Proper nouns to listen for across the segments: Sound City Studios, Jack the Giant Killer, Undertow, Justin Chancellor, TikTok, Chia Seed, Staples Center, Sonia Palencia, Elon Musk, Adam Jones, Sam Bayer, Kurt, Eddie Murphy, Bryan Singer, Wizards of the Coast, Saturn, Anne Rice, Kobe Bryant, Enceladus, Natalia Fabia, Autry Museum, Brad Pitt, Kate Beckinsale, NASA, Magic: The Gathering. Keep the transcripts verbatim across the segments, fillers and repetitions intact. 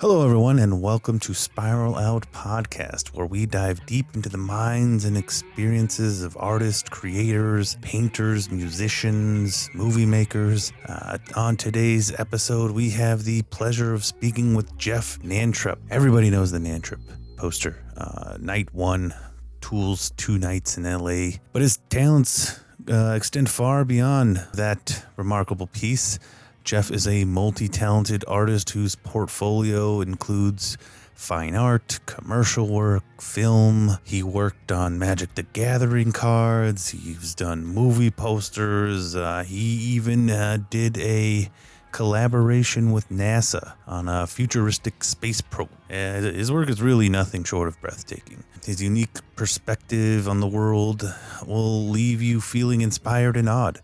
Hello, everyone, and welcome to Spiral Out Podcast, where we dive deep into the minds and experiences of artists, creators, painters, musicians, movie makers. Uh, on today's episode, we have the pleasure of speaking with Jeff Nentrup. Everybody knows the Nentrup poster. Uh, night one, Tool's two nights in L A. But his talents uh, extend far beyond that remarkable piece. Jeff is a multi-talented artist whose portfolio includes fine art, commercial work, film. He worked on Magic: The Gathering cards. He's done movie posters. Uh, he even uh, did a collaboration with NASA on a futuristic space probe. Uh, his work is really nothing short of breathtaking. His unique perspective on the world will leave you feeling inspired and awed.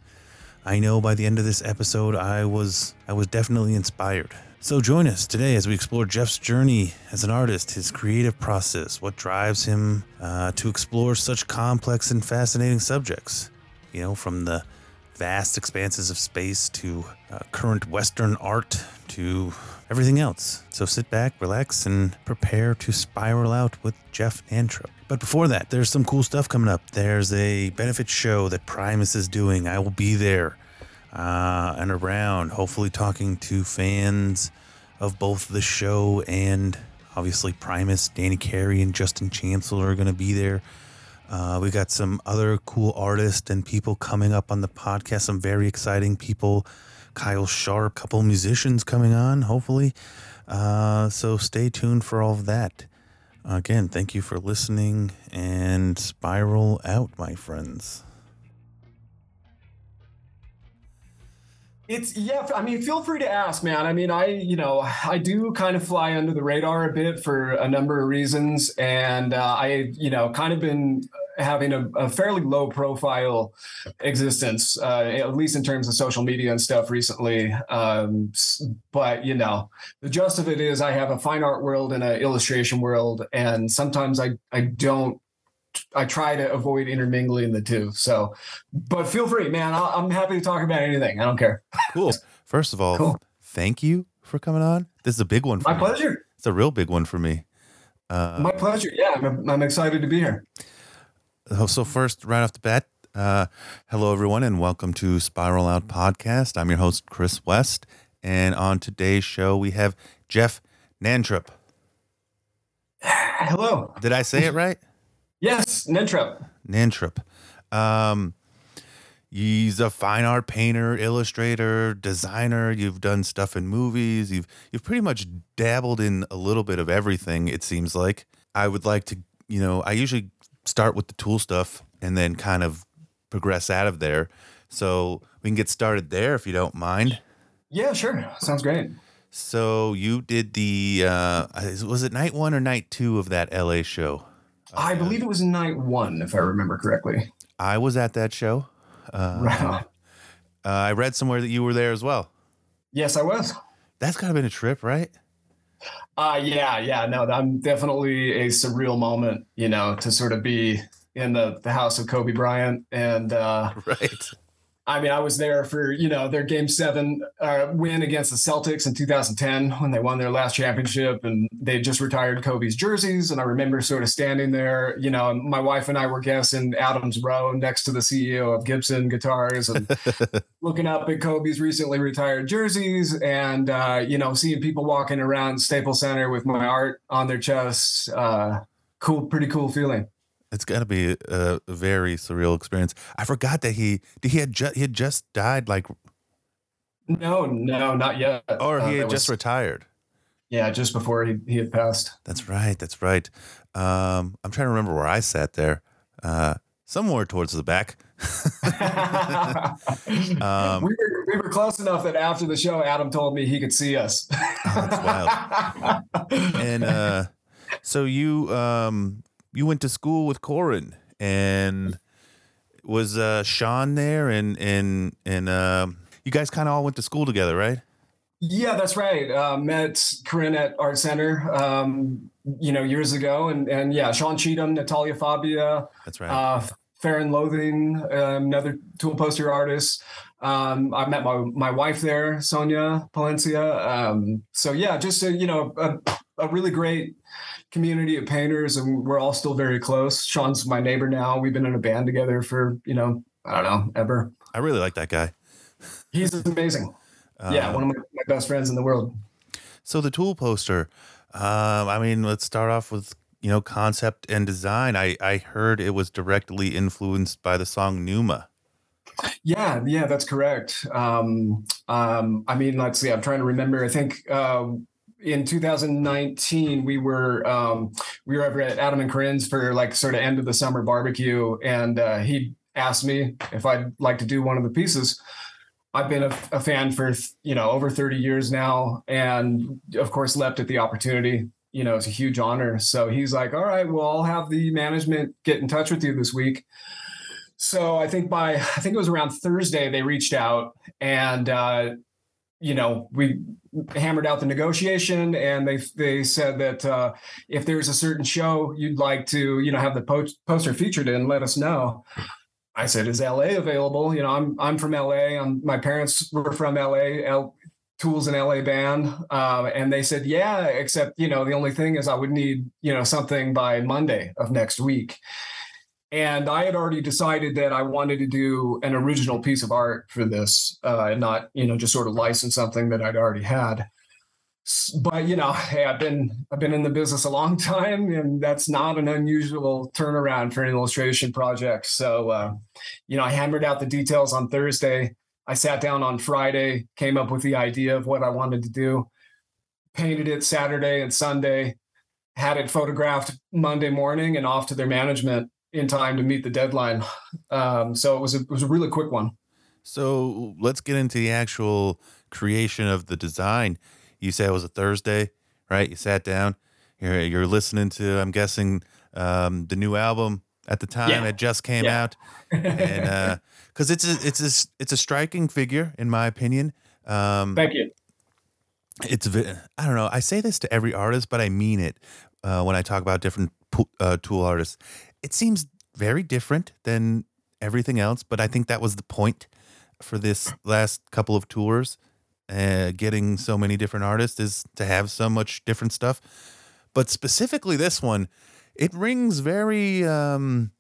I know by the end of this episode, I was I was definitely inspired. So join us today as we explore Jeff's journey as an artist, his creative process, what drives him uh, to explore such complex and fascinating subjects. You know, from the vast expanses of space to uh, current Western art to everything else. So sit back, relax, and prepare to spiral out with Jeff Nentrup. But before that, there's some cool stuff coming up. There's a benefit show that Primus is doing. I will be there uh, and around, hopefully talking to fans of both the show and obviously Primus. Danny Carey and Justin Chancellor are going to be there. Uh, we got some other cool artists and people coming up on the podcast, some very exciting people. Kyle Sharp, a couple musicians coming on, hopefully. Uh, so stay tuned for all of that. Again, thank you for listening, and spiral out, my friends. It's, yeah, I mean, feel free to ask, man. I mean, I, you know, I do kind of fly under the radar a bit for a number of reasons, and uh, I, you know, kind of been having a, a fairly low profile existence, uh, at least in terms of social media and stuff recently. Um, but, you know, the gist of it is I have a fine art world and an illustration world. And sometimes I, I don't, I try to avoid intermingling the two. So, but feel free, man. I'll, I'm happy to talk about anything. I don't care. Cool. First of all, cool. Thank you for coming on. This is a big one for me. My pleasure. It's a real big one for me. Uh, My pleasure. Yeah. I'm, I'm excited to be here. So first, right off the bat, uh, hello, everyone, and welcome to Spiral Out Podcast. I'm your host, Chris West, and on today's show, we have Jeff Nentrup. Hello. Did I say it right? Yes, Nentrup. Nentrup. Um, he's a fine art painter, illustrator, designer. You've done stuff in movies. You've, you've pretty much dabbled in a little bit of everything, it seems like. I would like to, you know, I usually start with the tool stuff and then kind of progress out of there. So we can get started there if you don't mind. Yeah, sure. Sounds great. So you did the, uh, was it night one or night two of that L A show? I uh, believe it was night one, if I remember correctly. I was at that show. Uh, right on. Uh, I read somewhere that you were there as well. Yes, I was. That's gotta have been a trip, right? Uh, yeah, yeah, no, I'm definitely a surreal moment, you know, to sort of be in the, the house of Kobe Bryant. And, uh, right. I mean, I was there for, you know, their game seven uh, win against the Celtics in two thousand ten when they won their last championship, and they just retired Kobe's jerseys. And I remember sort of standing there, you know, and my wife and I were guests in Adam's row next to the C E O of Gibson Guitars and looking up at Kobe's recently retired jerseys and, uh, you know, seeing people walking around Staples Center with my art on their chests. Uh, cool, pretty cool feeling. It's got to be a very surreal experience. I forgot that he he had ju- he had just died. Like, no, no, not yet. Or he uh, had just was, retired. Yeah, just before he, he had passed. That's right. That's right. Um, I'm trying to remember where I sat there. Uh, somewhere towards the back. um, we were we were close enough that after the show, Adam told me he could see us. Oh, that's wild. And uh, so you. Um, You went to school with Corin, and was uh, Sean there, and and and uh, you guys kind of all went to school together, right? Yeah, that's right. Uh, met Corin at Art Center, um, you know, years ago, and and yeah, Sean Cheatham, Natalia Fabia, that's right. Uh, Farron Loathing, uh, another Tool poster artist. Um, I met my my wife there, Sonia Palencia. Um, so yeah, just a, you know, a, a really great community of painters, and we're all still very close. Sean's my neighbor now. We've been in a band together for, you know, I don't know, ever. I really like that guy. He's amazing. Uh, yeah, one of my, my best friends in the world. So the Tool poster, um, I mean, let's start off with, you know, concept and design. I, I heard it was directly influenced by the song Pneuma. Yeah, yeah, that's correct. Um, um, I mean, let's see, I'm trying to remember. I think uh, in two thousand nineteen, we were um, we were over at Adam and Corin's for like sort of end of the summer barbecue. And uh, he asked me if I'd like to do one of the pieces. I've been a, a fan for, you know, over thirty years now. And of course, leapt at the opportunity. You know, it's a huge honor. So he's like, all right, well, I'll have the management get in touch with you this week. So I think by, I think it was around Thursday, they reached out and, uh, you know, we hammered out the negotiation, and they, they said that uh, if there's a certain show you'd like to, you know, have the po- poster featured in, let us know. I said, is L A available? You know, I'm, I'm from L A. I'm, my parents were from L A, L- Tool's an L A band. Uh, and they said, yeah, except, you know, the only thing is I would need, you know, something by Monday of next week. And I had already decided that I wanted to do an original piece of art for this, uh, and not, you know, just sort of license something that I'd already had. But, you know, hey, I've been I've been in the business a long time, and that's not an unusual turnaround for an illustration project. So, uh, you know, I hammered out the details on Thursday. I sat down on Friday, came up with the idea of what I wanted to do, painted it Saturday and Sunday, had it photographed Monday morning, and off to their management in time to meet the deadline. Um, so it was a, it was a really quick one. So let's get into the actual creation of the design. You said it was a Thursday, right? You sat down, you're, you're listening to, I'm guessing, um, the new album at the time. Yeah. It just came yeah. out. And, uh, cause it's a, it's a, it's a striking figure in my opinion. Um, Thank you. It's, I don't know. I say this to every artist, but I mean it. Uh, when I talk about different, uh, Tool artists, it seems very different than everything else, but I think that was the point for this last couple of tours. Uh, getting so many different artists is to have so much different stuff. But specifically this one, it rings very, um,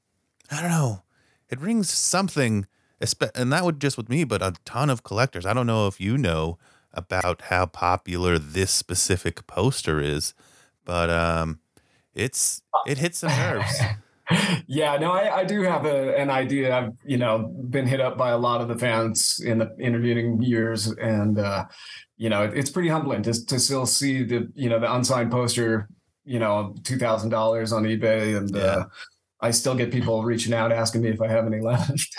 I don't know, it rings something, and that would just with me, but a ton of collectors. I don't know if you know about how popular this specific poster is, but um, it's it hits some nerves. Yeah, no, I, I do have a, an idea. I've, you know, been hit up by a lot of the fans in the intervening years. And, uh, you know, it, it's pretty humbling to, to still see the, you know, the unsigned poster, you know, two thousand dollars on eBay. And yeah. uh, I still get people reaching out asking me if I have any left.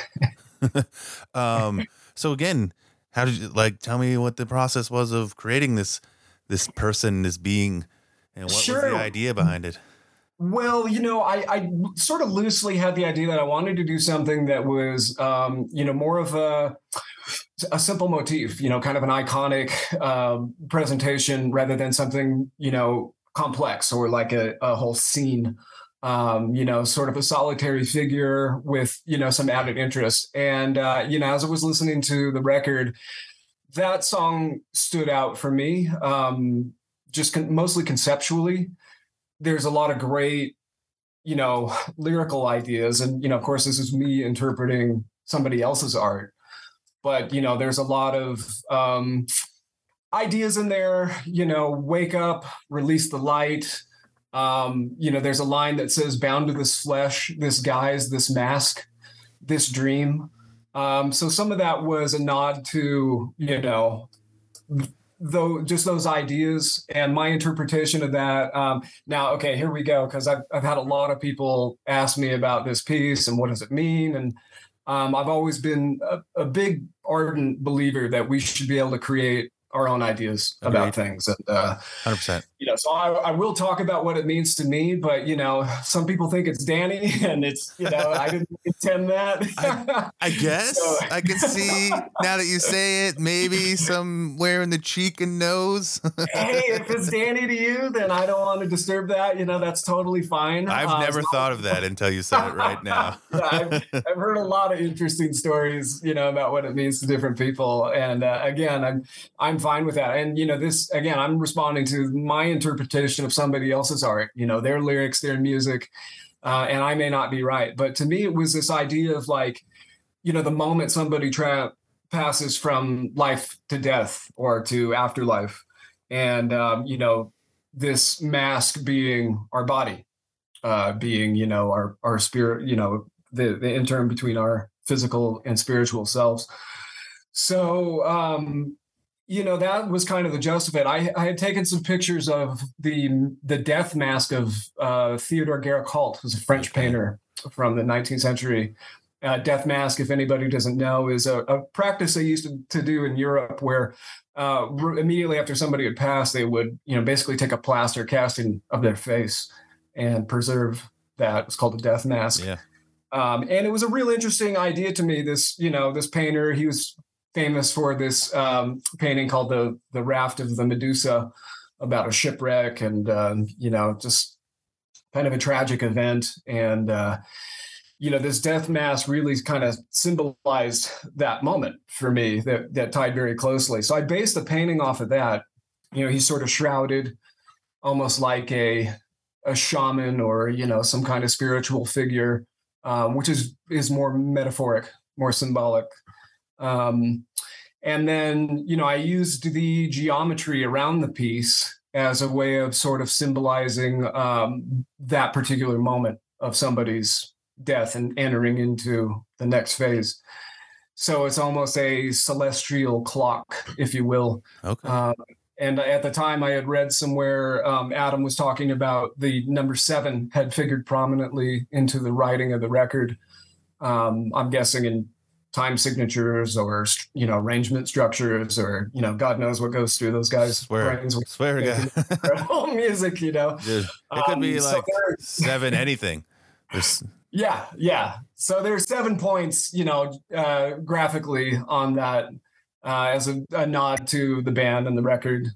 um, so, again, how did you like tell me what the process was of creating this this person, this being, and what sure. was the idea behind it? Well, you know, I, I sort of loosely had the idea that I wanted to do something that was, um, you know, more of a, a simple motif, you know, kind of an iconic uh, presentation rather than something, you know, complex or like a, a whole scene, um, you know, sort of a solitary figure with, you know, some added interest. And, uh, you know, as I was listening to the record, that song stood out for me, um, just con- mostly conceptually. There's a lot of great, you know, lyrical ideas. And, you know, of course, this is me interpreting somebody else's art. But, you know, there's a lot of um, ideas in there, you know, wake up, release the light. Um, you know, there's a line that says, bound to this flesh, this guise, this mask, this dream. Um, so some of that was a nod to, you know, though just those ideas and my interpretation of that. Um, now, okay, here we go, because I've, I've had a lot of people ask me about this piece and what does it mean? And um, I've always been a, a big ardent believer that we should be able to create our own ideas. Agreed. About things. And, uh, one hundred percent. You know, So I, I will talk about what it means to me, but, you know, some people think it's Danny, and it's, you know, I didn't intend that. I, I guess so. I can see now that you say it, maybe somewhere in the cheek and nose. Hey, if it's Danny to you, then I don't want to disturb that. You know, that's totally fine. I've um, never so thought of that until you said it right now. Yeah, I've, I've heard a lot of interesting stories, you know, about what it means to different people. And uh, again, I'm, I'm fine with that. And, you know, this, again, I'm responding to my interpretation of somebody else's art, you know, their lyrics, their music, uh, and I may not be right. But to me, it was this idea of, like, you know, the moment somebody tra- passes from life to death or to afterlife, and, um, you know, this mask being our body, uh, being, you know, our, our spirit, you know, the, the interim between our physical and spiritual selves. So, um, you know, that was kind of the gist of it. I, I had taken some pictures of the the death mask of uh, Théodore Géricault, who's a French painter from the nineteenth century. Uh, death mask, if anybody doesn't know, is a, a practice they used to, to do in Europe, where uh, re- immediately after somebody had passed, they would, you know, basically take a plaster casting of their face and preserve that. It was called a death mask. Yeah. Um, and it was a real interesting idea to me. This, you know, this painter, he was famous for this um, painting called the the Raft of the Medusa, about a shipwreck and, um, you know, just kind of a tragic event. And, uh, you know, this death mask really kind of symbolized that moment for me, that, that tied very closely. So I based the painting off of that. You know, he's sort of shrouded, almost like a, a shaman or, you know, some kind of spiritual figure, um, which is, is more metaphoric, more symbolic. Um, and then, you know, I used the geometry around the piece as a way of sort of symbolizing, um, that particular moment of somebody's death and entering into the next phase. So it's almost a celestial clock, if you will. Okay. Um, and at the time I had read somewhere, um, Adam was talking about the number seven had figured prominently into the writing of the record. Um, I'm guessing in time signatures or, you know, arrangement structures or, you know, God knows what goes through those guys' swear, brains. Swear to God. Their whole music, you know. Dude, it could um, be like so seven anything. There's... Yeah, yeah. So there's seven points, you know, uh, graphically on that uh, as a, a nod to the band and the record.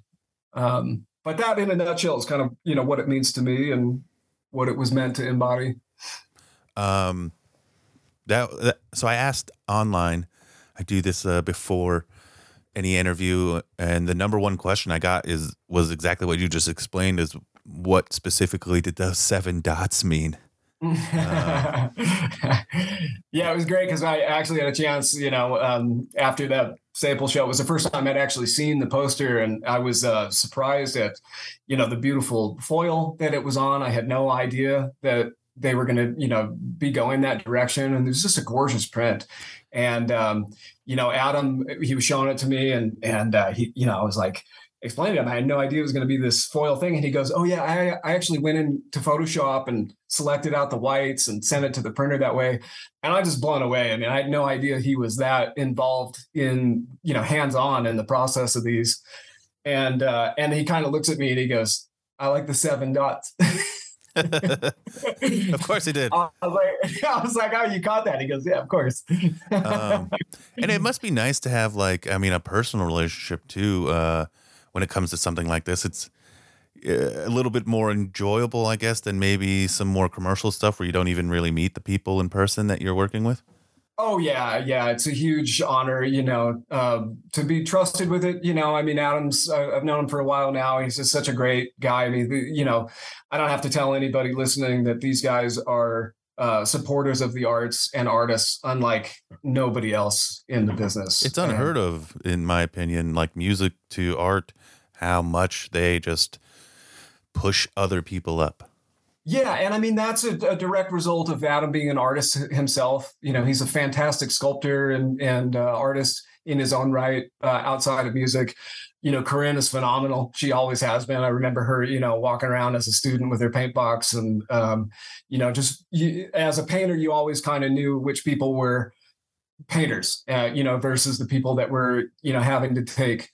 Um, but that in a nutshell is kind of, you know, what it means to me and what it was meant to embody. Um. That, that, so I asked online, I do this uh, before any interview, and the number one question I got is was exactly what you just explained, is what specifically did those seven dots mean? Uh, yeah, it was great because I actually had a chance, you know, um, after that Staples show, it was the first time I'd actually seen the poster, and I was uh, surprised at, you know, the beautiful foil that it was on. I had no idea that they were going to, you know, be going that direction. And there's just a gorgeous print. And, um, you know, Adam, he was showing it to me and, and, uh, he, you know, I was like, explain to him, I had no idea it was going to be this foil thing. And he goes, oh yeah, I, I actually went into Photoshop and selected out the whites and sent it to the printer that way. And I just blown away. I mean, I had no idea he was that involved in, you know, hands-on in the process of these. And, uh, and he kind of looks at me and he goes, I like the seven dots. Of course he did. I was like, I was like, oh, you caught that? He goes, yeah, of course. um, and it must be nice to have, like, I mean, a personal relationship too. Uh, when it comes to something like this, it's a little bit more enjoyable, I guess, than maybe some more commercial stuff where you don't even really meet the people in person that you're working with. Oh yeah, yeah, it's a huge honor, you know, uh, to be trusted with it. You know, I mean, Adam's, uh, I've known him for a while now. He's just such a great guy. I mean, the, you know, I don't have to tell anybody listening that these guys are uh, supporters of the arts and artists, unlike nobody else in the business. It's unheard and, of, in my opinion, like music to art, how much they just push other people up. Yeah. And I mean, that's a, a direct result of Adam being an artist himself. You know, he's a fantastic sculptor and, and uh, artist in his own right, uh, outside of music. You know, Corin is phenomenal. She always has been. I remember her, you know, walking around as a student with her paint box. And, um, you know, just you, as a painter, you always kind of knew which people were painters, uh, you know, versus the people that were, you know, having to take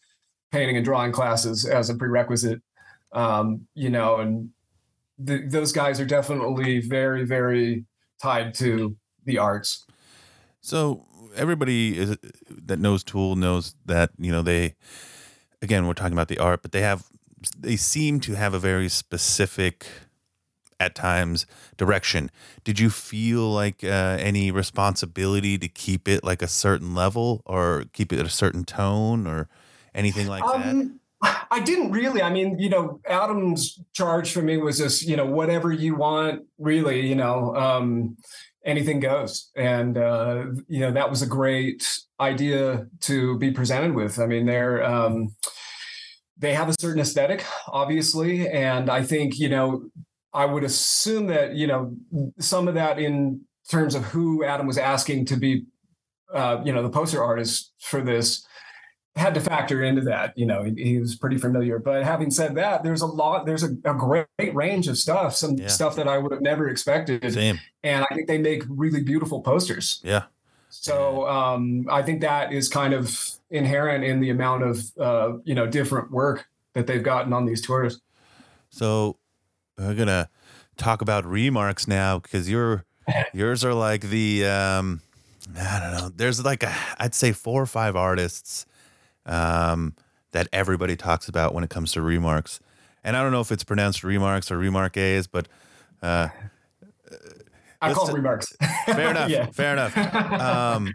painting and drawing classes as a prerequisite. um, you know, and th- those guys are definitely very, very tied to the arts. So everybody is, that knows Tool knows that, you know, they, again, we're talking about the art, but they have, they seem to have a very specific, at times, direction. Did you feel like uh, any responsibility to keep it like a certain level or keep it at a certain tone or anything like um, that? I didn't really. I mean, you know, Adam's charge for me was just, you know, whatever you want, really, you know, um, anything goes. And, uh, you know, that was a great idea to be presented with. I mean, they're, um, they have a certain aesthetic, obviously. And I think, you know, I would assume that, you know, some of that in terms of who Adam was asking to be, uh, you know, the poster artist for this had to factor into that. You know, he, he was pretty familiar. But having said that, there's a lot, there's a, a great range of stuff, some yeah. stuff that I would have never expected. Same. And I think they make really beautiful posters. Yeah. So um, I think that is kind of inherent in the amount of, uh, you know, different work that they've gotten on these tours. So we're going to talk about remarks now because your yours are like the, um, I don't know, there's like, a, I'd say four or five artists um, that everybody talks about when it comes to remarks. And I don't know if it's pronounced remarks or remarques, but uh, I call it remarks. Fair enough. yeah. Fair enough. Um,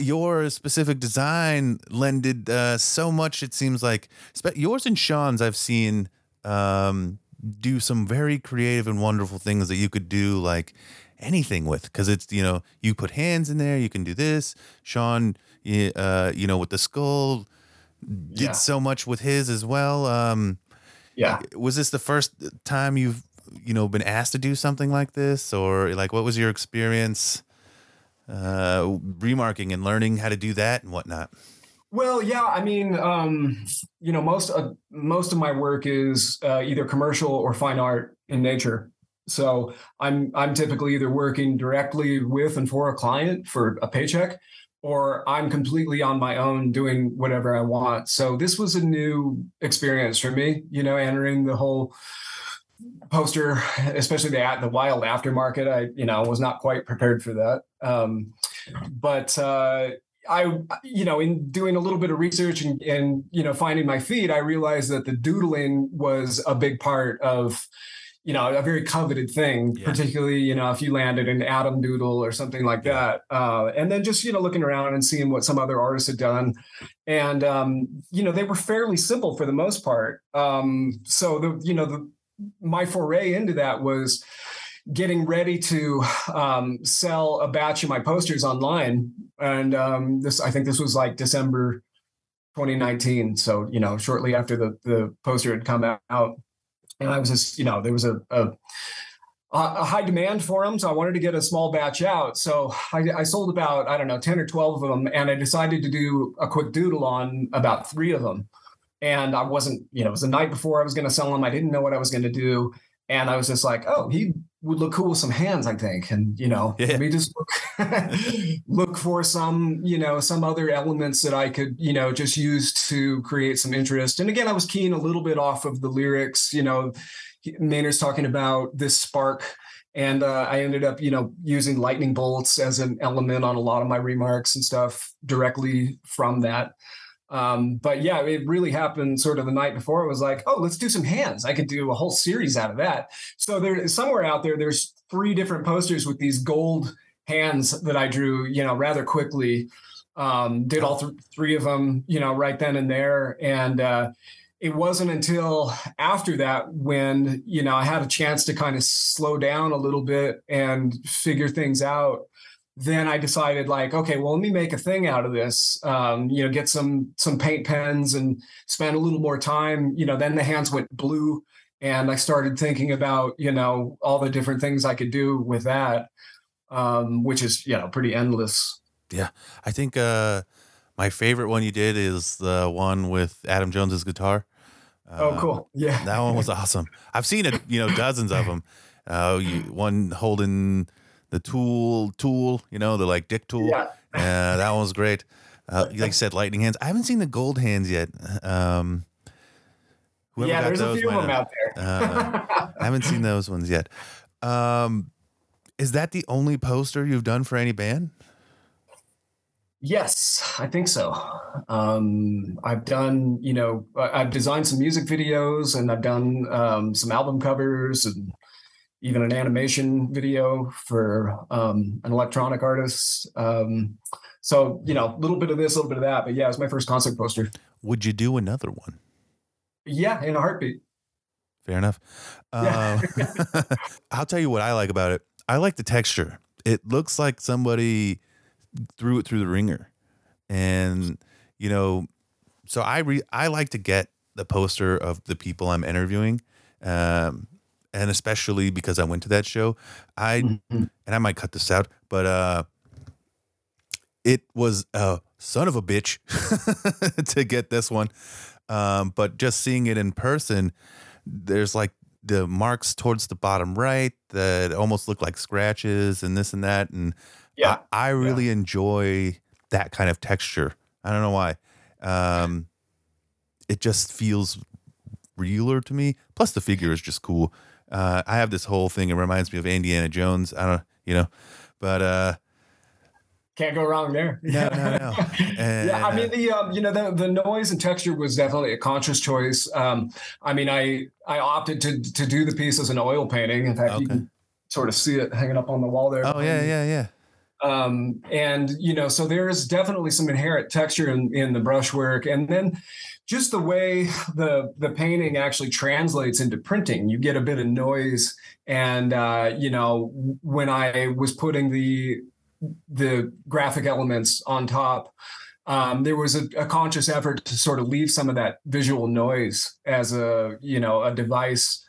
your specific design lended uh, so much, it seems like. Yours and Sean's I've seen um, – do some very creative and wonderful things that you could do like anything with, because it's, you know, you put hands in there, you can do this. Sean, uh, you know, with the skull, did yeah. so much with his as well. Um, yeah. Was this the first time you've, you know, been asked to do something like this, or like, what was your experience uh, remarking and learning how to do that and whatnot? Well, yeah, I mean, um, you know, most of, most of my work is uh, either commercial or fine art in nature. So I'm I'm typically either working directly with and for a client for a paycheck, or I'm completely on my own doing whatever I want. So this was a new experience for me, you know, entering the whole poster, especially the the wild aftermarket. I, you know, was not quite prepared for that, um, but. Uh, I, you know, in doing a little bit of research and, and, you know, finding my feet, I realized that the doodling was a big part of, you know, a very coveted thing, yeah. particularly, you know, if you landed an Adam doodle or something like yeah. that. Uh, and then just, you know, looking around and seeing what some other artists had done. And, um, you know, they were fairly simple for the most part. Um, so, the you know, the my foray into that was getting ready to um, sell a batch of my posters online. And um, this, I think this was like December twenty nineteen. So, you know, shortly after the, the poster had come out. And I was just, you know, there was a, a, a high demand for them. So I wanted to get a small batch out. So I, I sold about, I don't know, ten or twelve of them. And I decided to do a quick doodle on about three of them. And I wasn't, you know, it was the night before I was going to sell them. I didn't know what I was going to do. And I was just like, oh, he would look cool with some hands, I think. And, you know, yeah. let me just look, look for some, you know, some other elements that I could, you know, just use to create some interest. And again, I was keen a little bit off of the lyrics, you know, Maynard's talking about this spark. And uh, I ended up, you know, using lightning bolts as an element on a lot of my remarks and stuff directly from that. Um, but yeah, it really happened sort of the night before. It was like, oh, let's do some hands. I could do a whole series out of that. So there, somewhere out there, there's three different posters with these gold hands that I drew, you know, rather quickly. Um, did all th- three of them, you know, right then and there. And uh, it wasn't until after that when, you know, I had a chance to kind of slow down a little bit and figure things out. Then I decided like, okay, well, let me make a thing out of this, um, you know, get some some paint pens and spend a little more time. You know, then the hands went blue and I started thinking about, you know, all the different things I could do with that, um, which is, you know, pretty endless. Yeah, I think uh, my favorite one you did is the one with Adam Jones's guitar. Uh, oh, cool. Yeah, that one was awesome. I've seen, it, you know, dozens of them. Uh, you, one holding... the tool, tool, you know, the like dick tool. Yeah. Uh, that one was great. Uh, like you said, lightning hands. I haven't seen the gold hands yet. Um, Whoever yeah, got there's those a few of them out there. uh, I haven't seen those ones yet. Um, is that the only poster you've done for any band? Yes, I think so. Um, I've done, you know, I've designed some music videos, and I've done um, some album covers, and even an animation video for um, an electronic artist. Um, so, you know, a little bit of this, a little bit of that. But yeah, it was my first concert poster. Would you do another one? Yeah, in a heartbeat. Fair enough. Yeah. Um, I'll tell you what I like about it. I like the texture. It looks like somebody threw it through the ringer. And, you know, so I re- I like to get the poster of the people I'm interviewing. Um, and especially because I went to that show, I, mm-hmm. and I might cut this out, but uh, it was a son of a bitch to get this one. Um, but just seeing it in person, there's like the marks towards the bottom right that almost look like scratches and this and that. And yeah, I, I really yeah. enjoy that kind of texture. I don't know why. Um, it just feels realer to me. Plus the figure is just cool. Uh, I have this whole thing. It reminds me of Indiana Jones. I don't, you know, but, uh, can't go wrong there. No, no, no. And, yeah, I mean, the um, you know, the, the noise and texture was definitely a conscious choice. Um, I mean, I I opted to to do the piece as an oil painting. In fact, okay. you can sort of see it hanging up on the wall there. Oh, yeah, yeah, yeah. Um, and, you know, so there is definitely some inherent texture in, in the brushwork. And then just the way the the painting actually translates into printing, you get a bit of noise. And, uh, you know, when I was putting the... the graphic elements on top, um, there was a, a conscious effort to sort of leave some of that visual noise as a, you know, a device.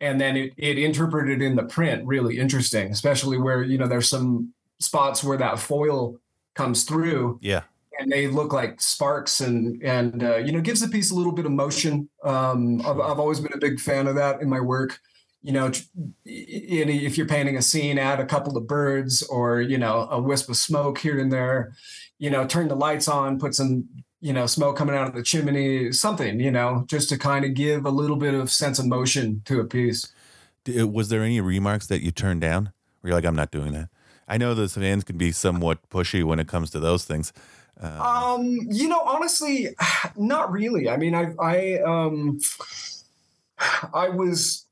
And then it, it interpreted in the print really interesting, especially where, you know, there's some spots where that foil comes through. Yeah. And they look like sparks and, and uh, you know, gives the piece a little bit of motion. Um, I've, I've always been a big fan of that in my work. You know, if you're painting a scene, add a couple of birds or, you know, a wisp of smoke here and there, you know, turn the lights on, put some, you know, smoke coming out of the chimney, something, you know, just to kind of give a little bit of sense of motion to a piece. Was there any remarks that you turned down? Were you like, I'm not doing that? I know those fans can be somewhat pushy when it comes to those things. Um, um you know, honestly, not really. I mean, I, I, um, I was...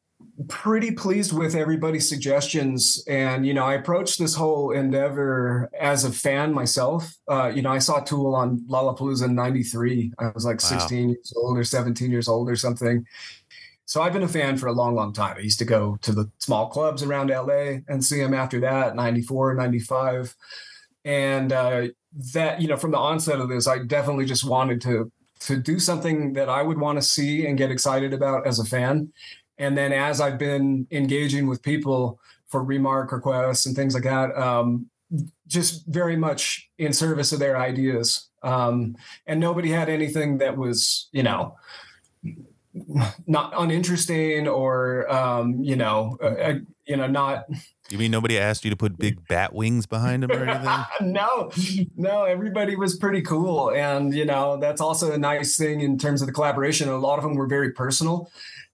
pretty pleased with everybody's suggestions. And, you know, I approached this whole endeavor as a fan myself. Uh, you know, I saw Tool on Lollapalooza in ninety-three. I was like wow. sixteen years old or seventeen years old or something. So I've been a fan for a long, long time. I used to go to the small clubs around L A and see them after that, ninety-four, ninety-five. And uh, that, you know, from the onset of this, I definitely just wanted to, to do something that I would want to see and get excited about as a fan. And then as I've been engaging with people for remark requests and things like that, um, just very much in service of their ideas. Um, and nobody had anything that was, you know, not uninteresting or, um, you know, uh, you know, not. You mean nobody asked you to put big bat wings behind them or anything? No, no, everybody was pretty cool. And, you know, that's also a nice thing in terms of the collaboration. A lot of them were very personal.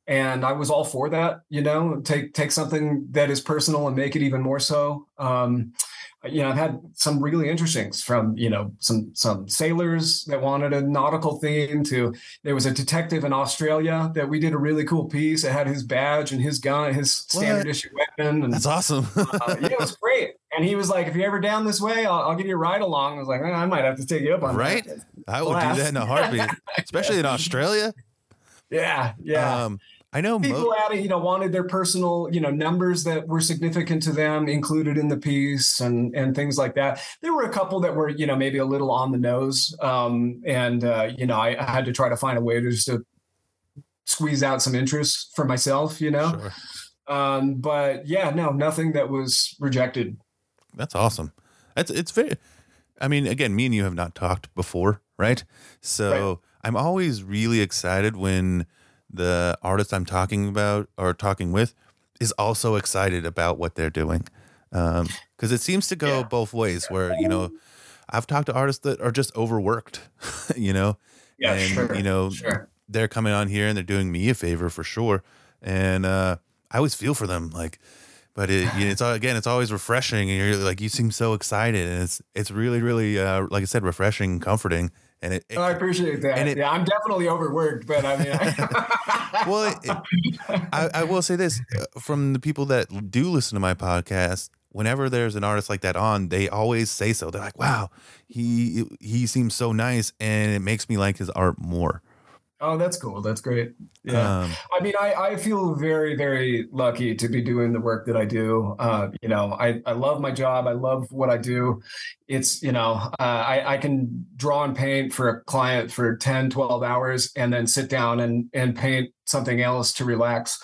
And I was all for that, you know, take take something that is personal and make it even more so. Um, you know, I've had some really interesting from, you know, some some sailors that wanted a nautical theme to, there was a detective in Australia that we did a really cool piece. It had his badge and his gun, his standard what? issue weapon. And, that's awesome. uh, yeah, it was great. And he was like, if you're ever down this way, I'll, I'll give you a ride along. I was like, eh, I might have to take you up on right? that. Right? I will do that in a heartbeat, especially in Australia. Yeah, yeah. Um, I know people mo- added, you know, wanted their personal, you know, numbers that were significant to them included in the piece and and things like that. There were a couple that were, you know, maybe a little on the nose. Um, and, uh, you know, I, I had to try to find a way to just to squeeze out some interest for myself, you know. Sure. Um, but, yeah, no, nothing that was rejected. That's awesome. That's it's very I mean, again, me and you have not talked before. Right. So right. I'm always really excited when the artist I'm talking about or talking with is also excited about what they're doing. Um, cause it seems to go yeah. both ways where, you know, I've talked to artists that are just overworked, you know, yeah, and sure, you know, sure. they're coming on here and they're doing me a favor for sure. And uh, I always feel for them, like, but it, you know, it's all, again, it's always refreshing. And you're like, you seem so excited, and it's it's really, really, uh, like I said, refreshing, and comforting. And it, it, oh, I appreciate that. And it, yeah, I'm definitely overworked, but I mean, I well, it, it, I, I will say this from the people that do listen to my podcast. Whenever there's an artist like that on, they always say so. They're like, wow, he he seems so nice, and it makes me like his art more. Oh, that's cool. That's great. Yeah. Um, I mean, I, I feel very, very lucky to be doing the work that I do. Uh, you know, I, I love my job. I love what I do. It's, you know, uh, I, I can draw and paint for a client for ten, twelve hours and then sit down and, and paint something else to relax.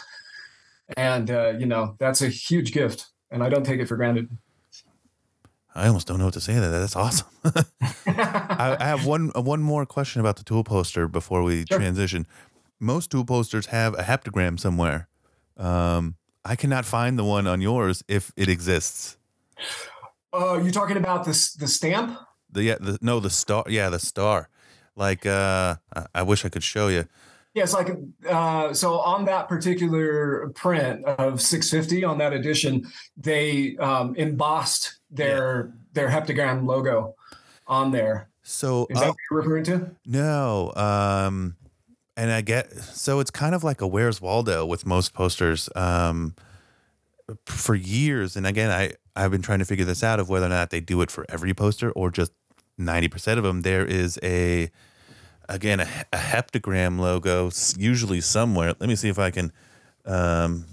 And, uh, you know, that's a huge gift. And I don't take it for granted. I almost don't know what to say to that. That's awesome. I, I have one one more question about the tool poster before we sure. transition. Most tool posters have a heptagram somewhere. Um, I cannot find the one on yours if it exists. Oh, uh, you're talking about this the stamp? The yeah, the, no, the star. Yeah, the star. Like, uh, I, I wish I could show you. Yes, like uh, so on that particular print of six fifty on that edition, they um, embossed their yeah. their heptagram logo on there. So is that uh, what you're referring to? No, um, and I get so it's kind of like a Where's Waldo with most posters um, for years. And again, I I've been trying to figure this out of whether or not they do it for every poster or just ninety percent of them. There is a Again, a, a heptagram logo, usually somewhere. Let me see if I can, um,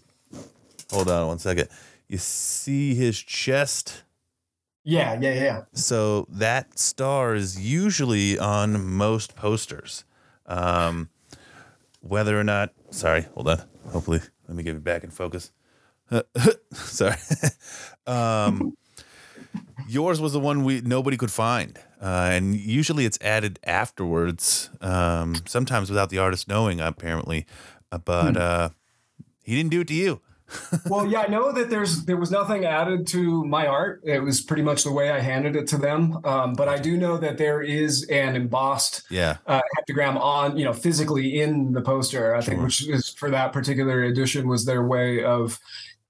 hold on one second. You see his chest? Yeah, yeah, yeah. So that star is usually on most posters. Um, whether or not, sorry, hold on. Hopefully, let me get it back in focus. Sorry. um, yours was the one we nobody could find. Uh, and usually it's added afterwards, um, sometimes without the artist knowing, apparently. Uh, but uh, he didn't do it to you. Well, yeah, I know that there's there was nothing added to my art. It was pretty much the way I handed it to them. Um, but I do know that there is an embossed yeah. uh, heptagram on, you know, physically in the poster, I sure. think, which is for that particular edition was their way of,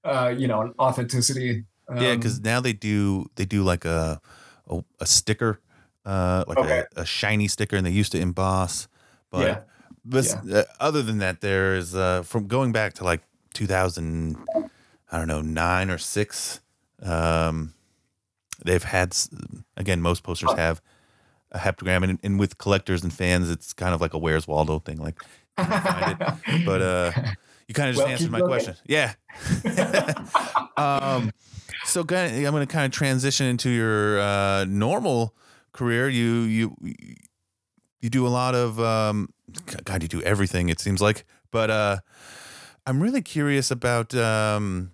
uh, you know, authenticity. Um, yeah, because now they do they do like a a, a sticker. Uh, like okay. a, a shiny sticker, and they used to emboss. But yeah. This, yeah. Uh, other than that, there is uh, from going back to like two thousand, I don't know, nine or six. Um, they've had again, most posters have a heptagram, and, and with collectors and fans, it's kind of like a Where's Waldo thing. Like, you know, find it. But uh, you kind of just well, answered my question. Yeah. um, so kind of, I'm going to kind of transition into your uh, normal career. You you you do a lot of um God, you do everything, it seems like, but uh I'm really curious about um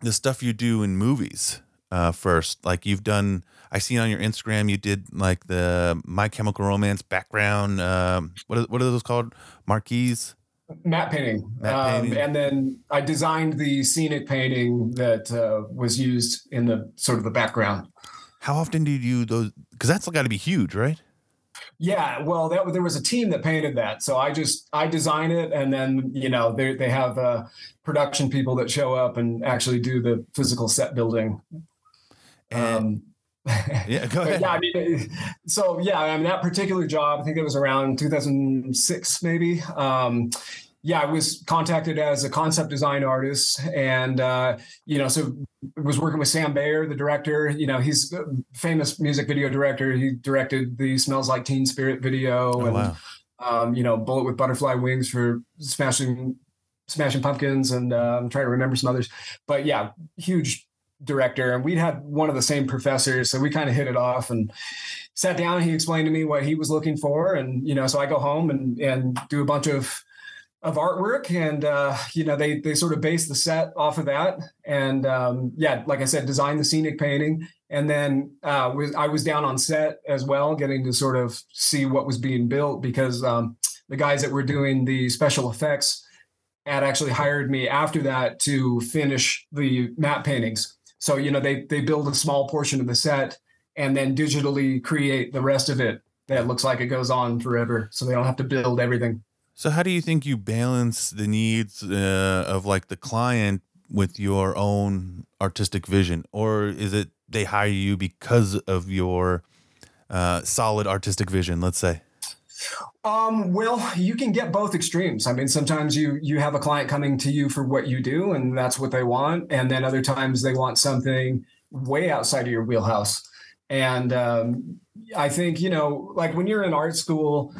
the stuff you do in movies. Uh first, like, you've done, I seen on your Instagram you did like the My Chemical Romance background, um what are, what are those called, marquees? Matte painting. Matte painting. Um, and then I designed the scenic painting that uh, was used in the sort of the background. How often do you do those? Because that's got to be huge, right? Yeah. Well, that there was a team that painted that, so I just I design it, and then you know they they have uh, production people that show up and actually do the physical set building. And, um, yeah. Go ahead. Yeah. I mean, so yeah, I mean that particular job, I think it was around two thousand six, maybe. Um, Yeah, I was contacted as a concept design artist, and uh, you know, so was working with Sam Bayer, the director. You know, he's a famous music video director. He directed the "Smells Like Teen Spirit" video, oh, and wow. um, you know, "Bullet with Butterfly Wings" for Smashing Smashing Pumpkins, and uh, I'm trying to remember some others. But yeah, huge director, and we'd had one of the same professors, so we kind of hit it off and sat down. He explained to me what he was looking for, and you know, so I go home and and do a bunch of of artwork, and uh, you know, they they sort of base the set off of that, and um, yeah, like I said, design the scenic painting, and then uh, was, I was down on set as well, getting to sort of see what was being built, because um, the guys that were doing the special effects had actually hired me after that to finish the matte paintings. So you know, they they build a small portion of the set and then digitally create the rest of it that looks like it goes on forever, so they don't have to build everything. So how do you think you balance the needs uh, of like the client with your own artistic vision? Or is it they hire you because of your uh, solid artistic vision, let's say? Um, well, you can get both extremes. I mean, sometimes you you have a client coming to you for what you do and that's what they want. And then other times they want something way outside of your wheelhouse. And um, I think, you know, like when you're in art school,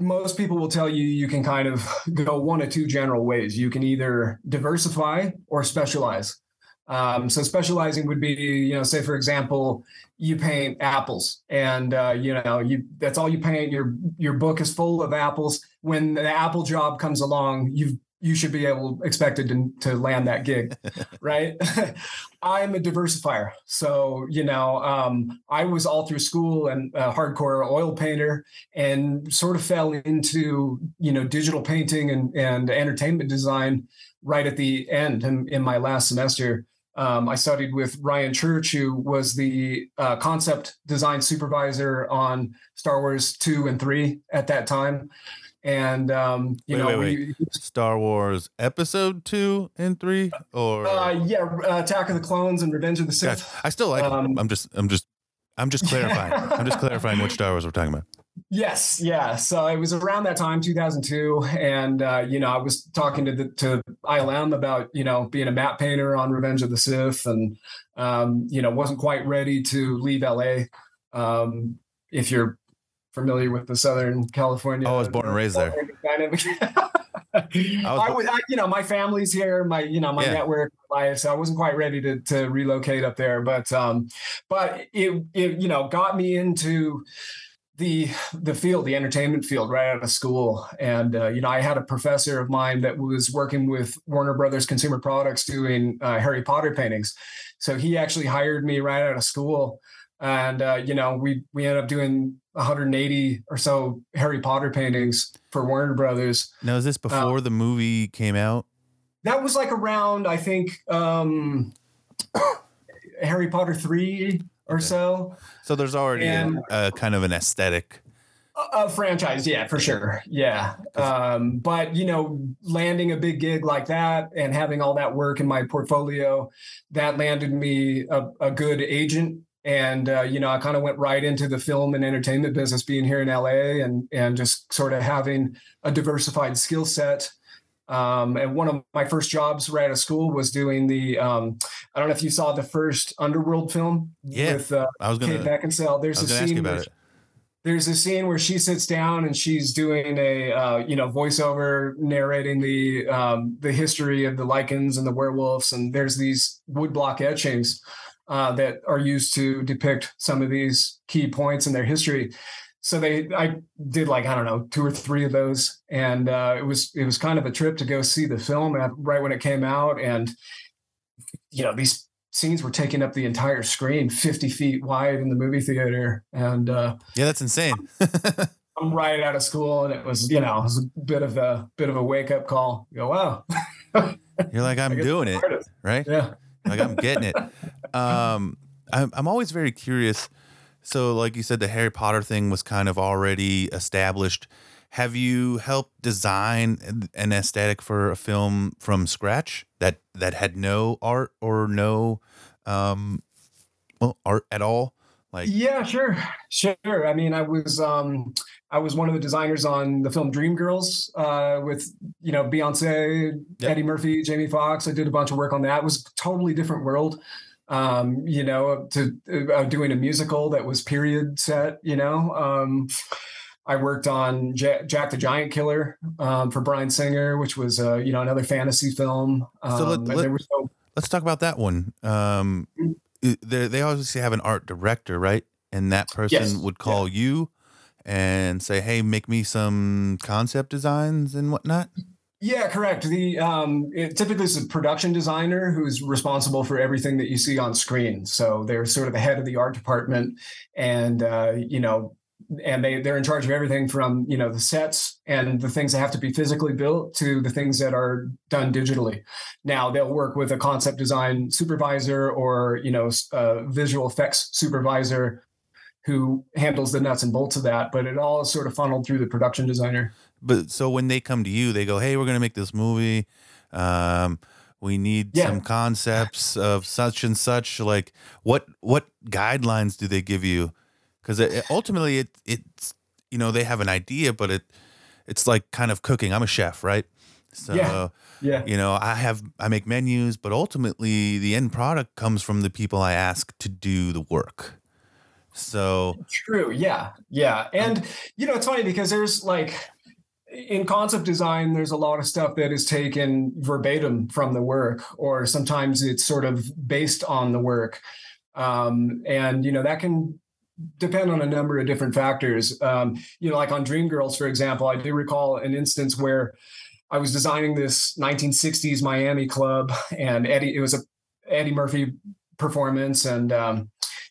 most people will tell you you can kind of go one of two general ways. You can either diversify or specialize. Um, so specializing would be, you know, say, for example, you paint apples and, uh, you know, you that's all you paint. Your your book is full of apples. When the apple job comes along, you you should be able expected to, to land that gig. Right. I'm a diversifier. So, you know, um, I was all through school and a hardcore oil painter and sort of fell into, you know, digital painting and, and entertainment design right at the end. And in, in my last semester, Um, I studied with Ryan Church, who was the uh, concept design supervisor on Star Wars two and three at that time. And, um, you wait, know, wait, wait. We, Star Wars episode two and three or uh, yeah, Attack of the Clones and Revenge of the Sith. Gotcha. I still like um, it. I'm just I'm just I'm just clarifying. I'm just clarifying what Star Wars we're talking about. Yes. Yeah. So it was around that time, two thousand two. And, uh, you know, I was talking to the, to I L M about, you know, being a matte painter on Revenge of the Sith and, um, you know, wasn't quite ready to leave L A. Um, if you're familiar with the Southern California. Oh, I was born and raised there. I was, I, you know, my family's here, my, you know, my yeah. network life. So I wasn't quite ready to, to relocate up there, but, um, but it, it, you know, got me into the the field, the entertainment field right out of school. And, uh, you know, I had a professor of mine that was working with Warner Brothers Consumer Products doing uh, Harry Potter paintings. So he actually hired me right out of school. And, uh, you know, we we ended up doing one hundred eighty or so Harry Potter paintings for Warner Brothers. Now, is this before uh, the movie came out? That was like around, I think, um, Harry Potter three. Or okay. so. So there's already and, a, a kind of an aesthetic. A, a franchise. Yeah, for sure. Yeah. Um, but, you know, landing a big gig like that and having all that work in my portfolio, that landed me a, a good agent. And, uh, you know, I kind of went right into the film and entertainment business being here in L A and, and just sort of having a diversified skill set. Um, and one of my first jobs right out of school was doing the, um, I don't know if you saw the first Underworld film yeah, with uh, I was gonna, Kate Beckinsale. There's a scene where, there's a scene where she sits down and she's doing a, uh, you know, voiceover narrating the, um, the history of the lycans and the werewolves. And there's these woodblock etchings uh, that are used to depict some of these key points in their history. So they, I did like, I don't know, two or three of those. And uh, it was, it was kind of a trip to go see the film right when it came out. And, you know, these scenes were taking up the entire screen, fifty feet wide in the movie theater. And uh, yeah, that's insane. I'm right out of school. And it was, you know, it was a bit of a bit of a wake up call. You go, wow. You're like, I'm doing it. Right. Yeah. Like I'm getting it. Um, I'm, I'm always very curious. So like you said, the Harry Potter thing was kind of already established. Have you helped design an aesthetic for a film from scratch that, that had no art or no um, well, art at all? Like yeah, sure, sure. I mean, I was um, I was one of the designers on the film Dreamgirls uh, with you know Beyonce, yep. Eddie Murphy, Jamie Foxx. I did a bunch of work on that. It was a totally different world. Um, you know, to uh, doing a musical that was period set, you know, um, I worked on J- Jack the Giant Killer, um, for Bryan Singer, which was, uh, you know, another fantasy film. Um, so let, let, no- let's talk about that one. Um, they, they obviously have an art director, right? And that person yes. would call yeah. you and say, hey, make me some concept designs and whatnot. Yeah, correct. The um, it typically is a production designer who's responsible for everything that you see on screen. So they're sort of the head of the art department, and uh, you know, and they they're in charge of everything from you know the sets and the things that have to be physically built to the things that are done digitally. Now they'll work with a concept design supervisor or you know a visual effects supervisor who handles the nuts and bolts of that. But it all is sort of funneled through the production designer. but so when they come to you, they go, hey, we're going to make this movie. Um, we need yeah. some concepts of such and such. Like what, what guidelines do they give you? Cause it, ultimately it, it's, you know, they have an idea, but it, it's like kind of cooking. I'm a chef, right? So, yeah. Yeah. you know, I have, I make menus, but ultimately the end product comes from the people I ask to do the work. So true. Yeah. Yeah. And you know, it's funny because there's like in concept design, there's a lot of stuff that is taken verbatim from the work, or sometimes it's sort of based on the work. Um, and you know, that can depend on a number of different factors. Um, you know, like on Dreamgirls, for example, I do recall an instance where I was designing this nineteen sixties Miami club, and Eddie, it was a Eddie Murphy performance. And, um,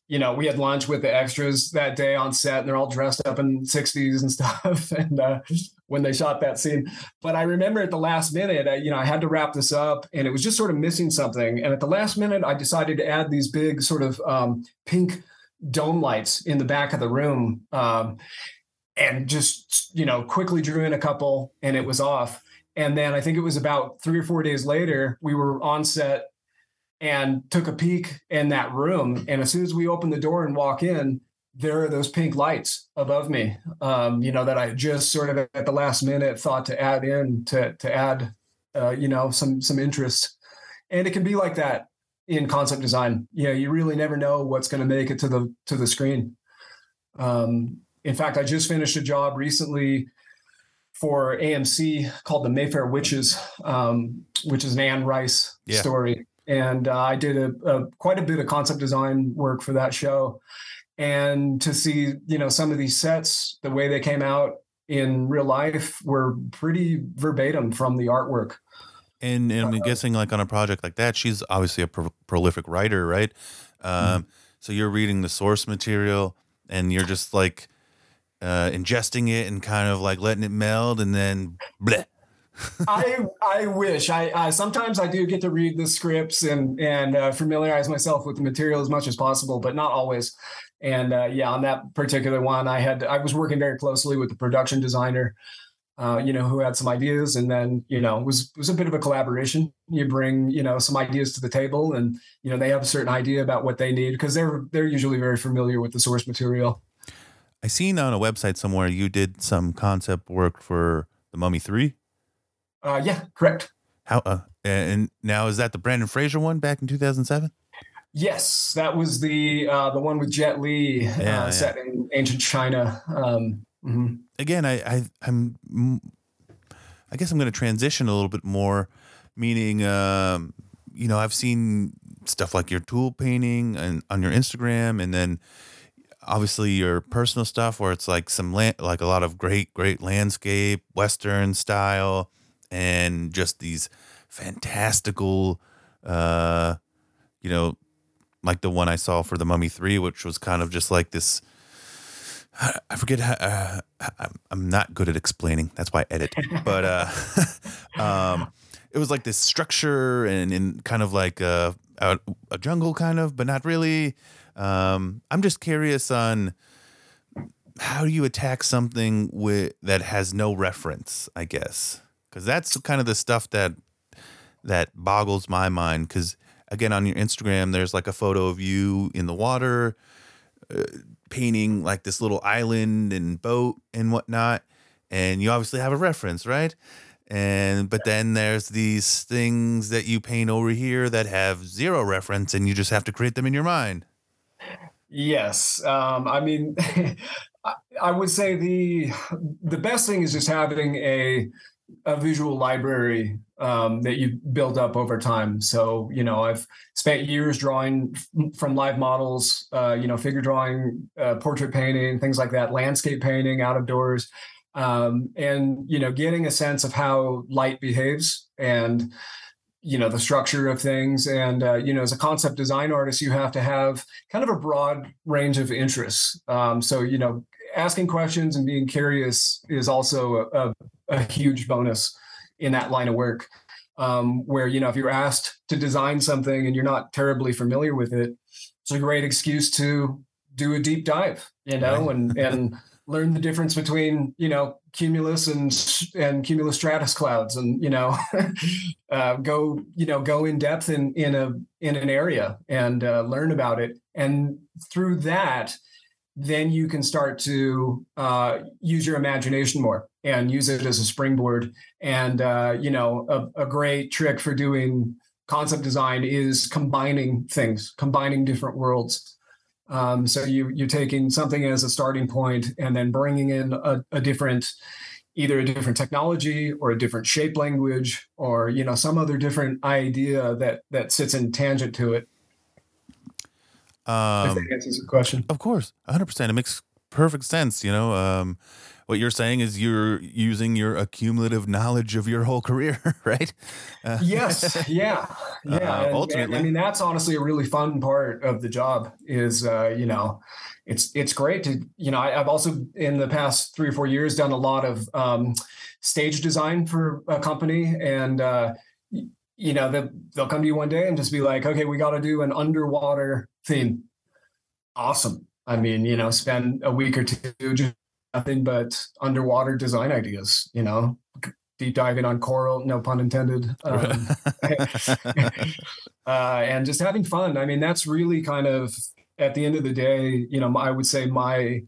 you know, we had lunch with the extras that day on set, and they're all dressed up in sixties and stuff. And uh, when they shot that scene, but I remember at the last minute, I, you know, I had to wrap this up, and it was just sort of missing something. And at the last minute, I decided to add these big sort of um, pink dome lights in the back of the room, um, and just, you know, quickly drew in a couple, and it was off. And then I think it was about three or four days later, we were on set and took a peek in that room. And as soon as we opened the door and walk in, there are those pink lights above me, um, you know, that I just sort of at the last minute thought to add in to, to add, uh, you know, some some interest. And it can be like that in concept design. You know, you really never know what's going to make it to the to the screen. Um, in fact, I just finished a job recently for A M C called The Mayfair Witches, um, which is an Anne Rice yeah. story. And uh, I did a, a quite a bit of concept design work for that show. And to see, you know, some of these sets, the way they came out in real life were pretty verbatim from the artwork. And, and I'm uh, guessing like on a project like that, she's obviously a pro- prolific writer, right? Um, mm-hmm. So you're reading the source material and you're just like uh, ingesting it and kind of like letting it meld and then bleh. I I wish I, I sometimes I do get to read the scripts and and uh, familiarize myself with the material as much as possible, but not always. And uh, yeah, on that particular one, I had I was working very closely with the production designer, uh, you know, who had some ideas, and then you know was was a bit of a collaboration. You bring you know some ideas to the table, and you know they have a certain idea about what they need because they're they're usually very familiar with the source material. I seen on a website somewhere you did some concept work for The Mummy three. Uh, yeah, correct. How uh, and now is that the Brandon Fraser one back in two thousand seven? Yes, that was the uh, the one with Jet Li yeah, uh, yeah. set in ancient China. Um, mm-hmm. Again, I, I I'm I guess I'm going to transition a little bit more, meaning um, you know I've seen stuff like your tool painting and on your Instagram, and then obviously your personal stuff where it's like some land, like a lot of great great landscape Western style. And just these fantastical, uh, you know, like the one I saw for The Mummy three, which was kind of just like this. I forget how. Uh, I'm not good at explaining. That's why I edit. But uh, um, it was like this structure and, and kind of like a, a, a jungle, kind of, but not really. Um, I'm just curious on how do you attack something with that has no reference, I guess. Because that's kind of the stuff that that boggles my mind. Because, again, on your Instagram, there's like a photo of you in the water uh, painting like this little island and boat and whatnot. And you obviously have a reference, right? And but then there's these things that you paint over here that have zero reference and you just have to create them in your mind. Yes. Um, I mean, I would say the the best thing is just having a – a visual library um, that you build up over time. So, you know, I've spent years drawing f- from live models, uh, you know, figure drawing, uh, portrait painting, things like that, landscape painting, out of doors, um, and, you know, getting a sense of how light behaves and, you know, the structure of things. And, uh, you know, as a concept design artist, you have to have kind of a broad range of interests. Um, so, you know, asking questions and being curious is also a, a a huge bonus in that line of work, um, where, you know, if you're asked to design something and you're not terribly familiar with it, it's a great excuse to do a deep dive, you know, right. and, and learn the difference between, you know, cumulus and and cumulus stratus clouds, and, you know, uh, go, you know, go in depth in in a in an area and uh, learn about it. And through that, then you can start to uh, use your imagination more and use it as a springboard. And, uh, you know, a, a great trick for doing concept design is combining things, combining different worlds. Um, so you, you're taking something as a starting point and then bringing in a, a different, either a different technology or a different shape language, or, you know, some other different idea that, that sits in tangent to it. Um, if that answers the question. Of course, one hundred percent. It makes perfect sense. You know, um, what you're saying is you're using your accumulative knowledge of your whole career, right? Uh, yes. Yeah. Yeah. Uh, and, ultimately, and, I mean, that's honestly a really fun part of the job is, uh, you know, it's, it's great to, you know, I, I've also in the past three or four years done a lot of um, stage design for a company, and, uh, you know, they'll, they'll come to you one day and just be like, okay, we got to do an underwater theme. Awesome. I mean, you know, spend a week or two, just nothing but underwater design ideas, you know, deep diving on coral, no pun intended. Um, uh, and just having fun. I mean, that's really kind of, at the end of the day, you know, I would say my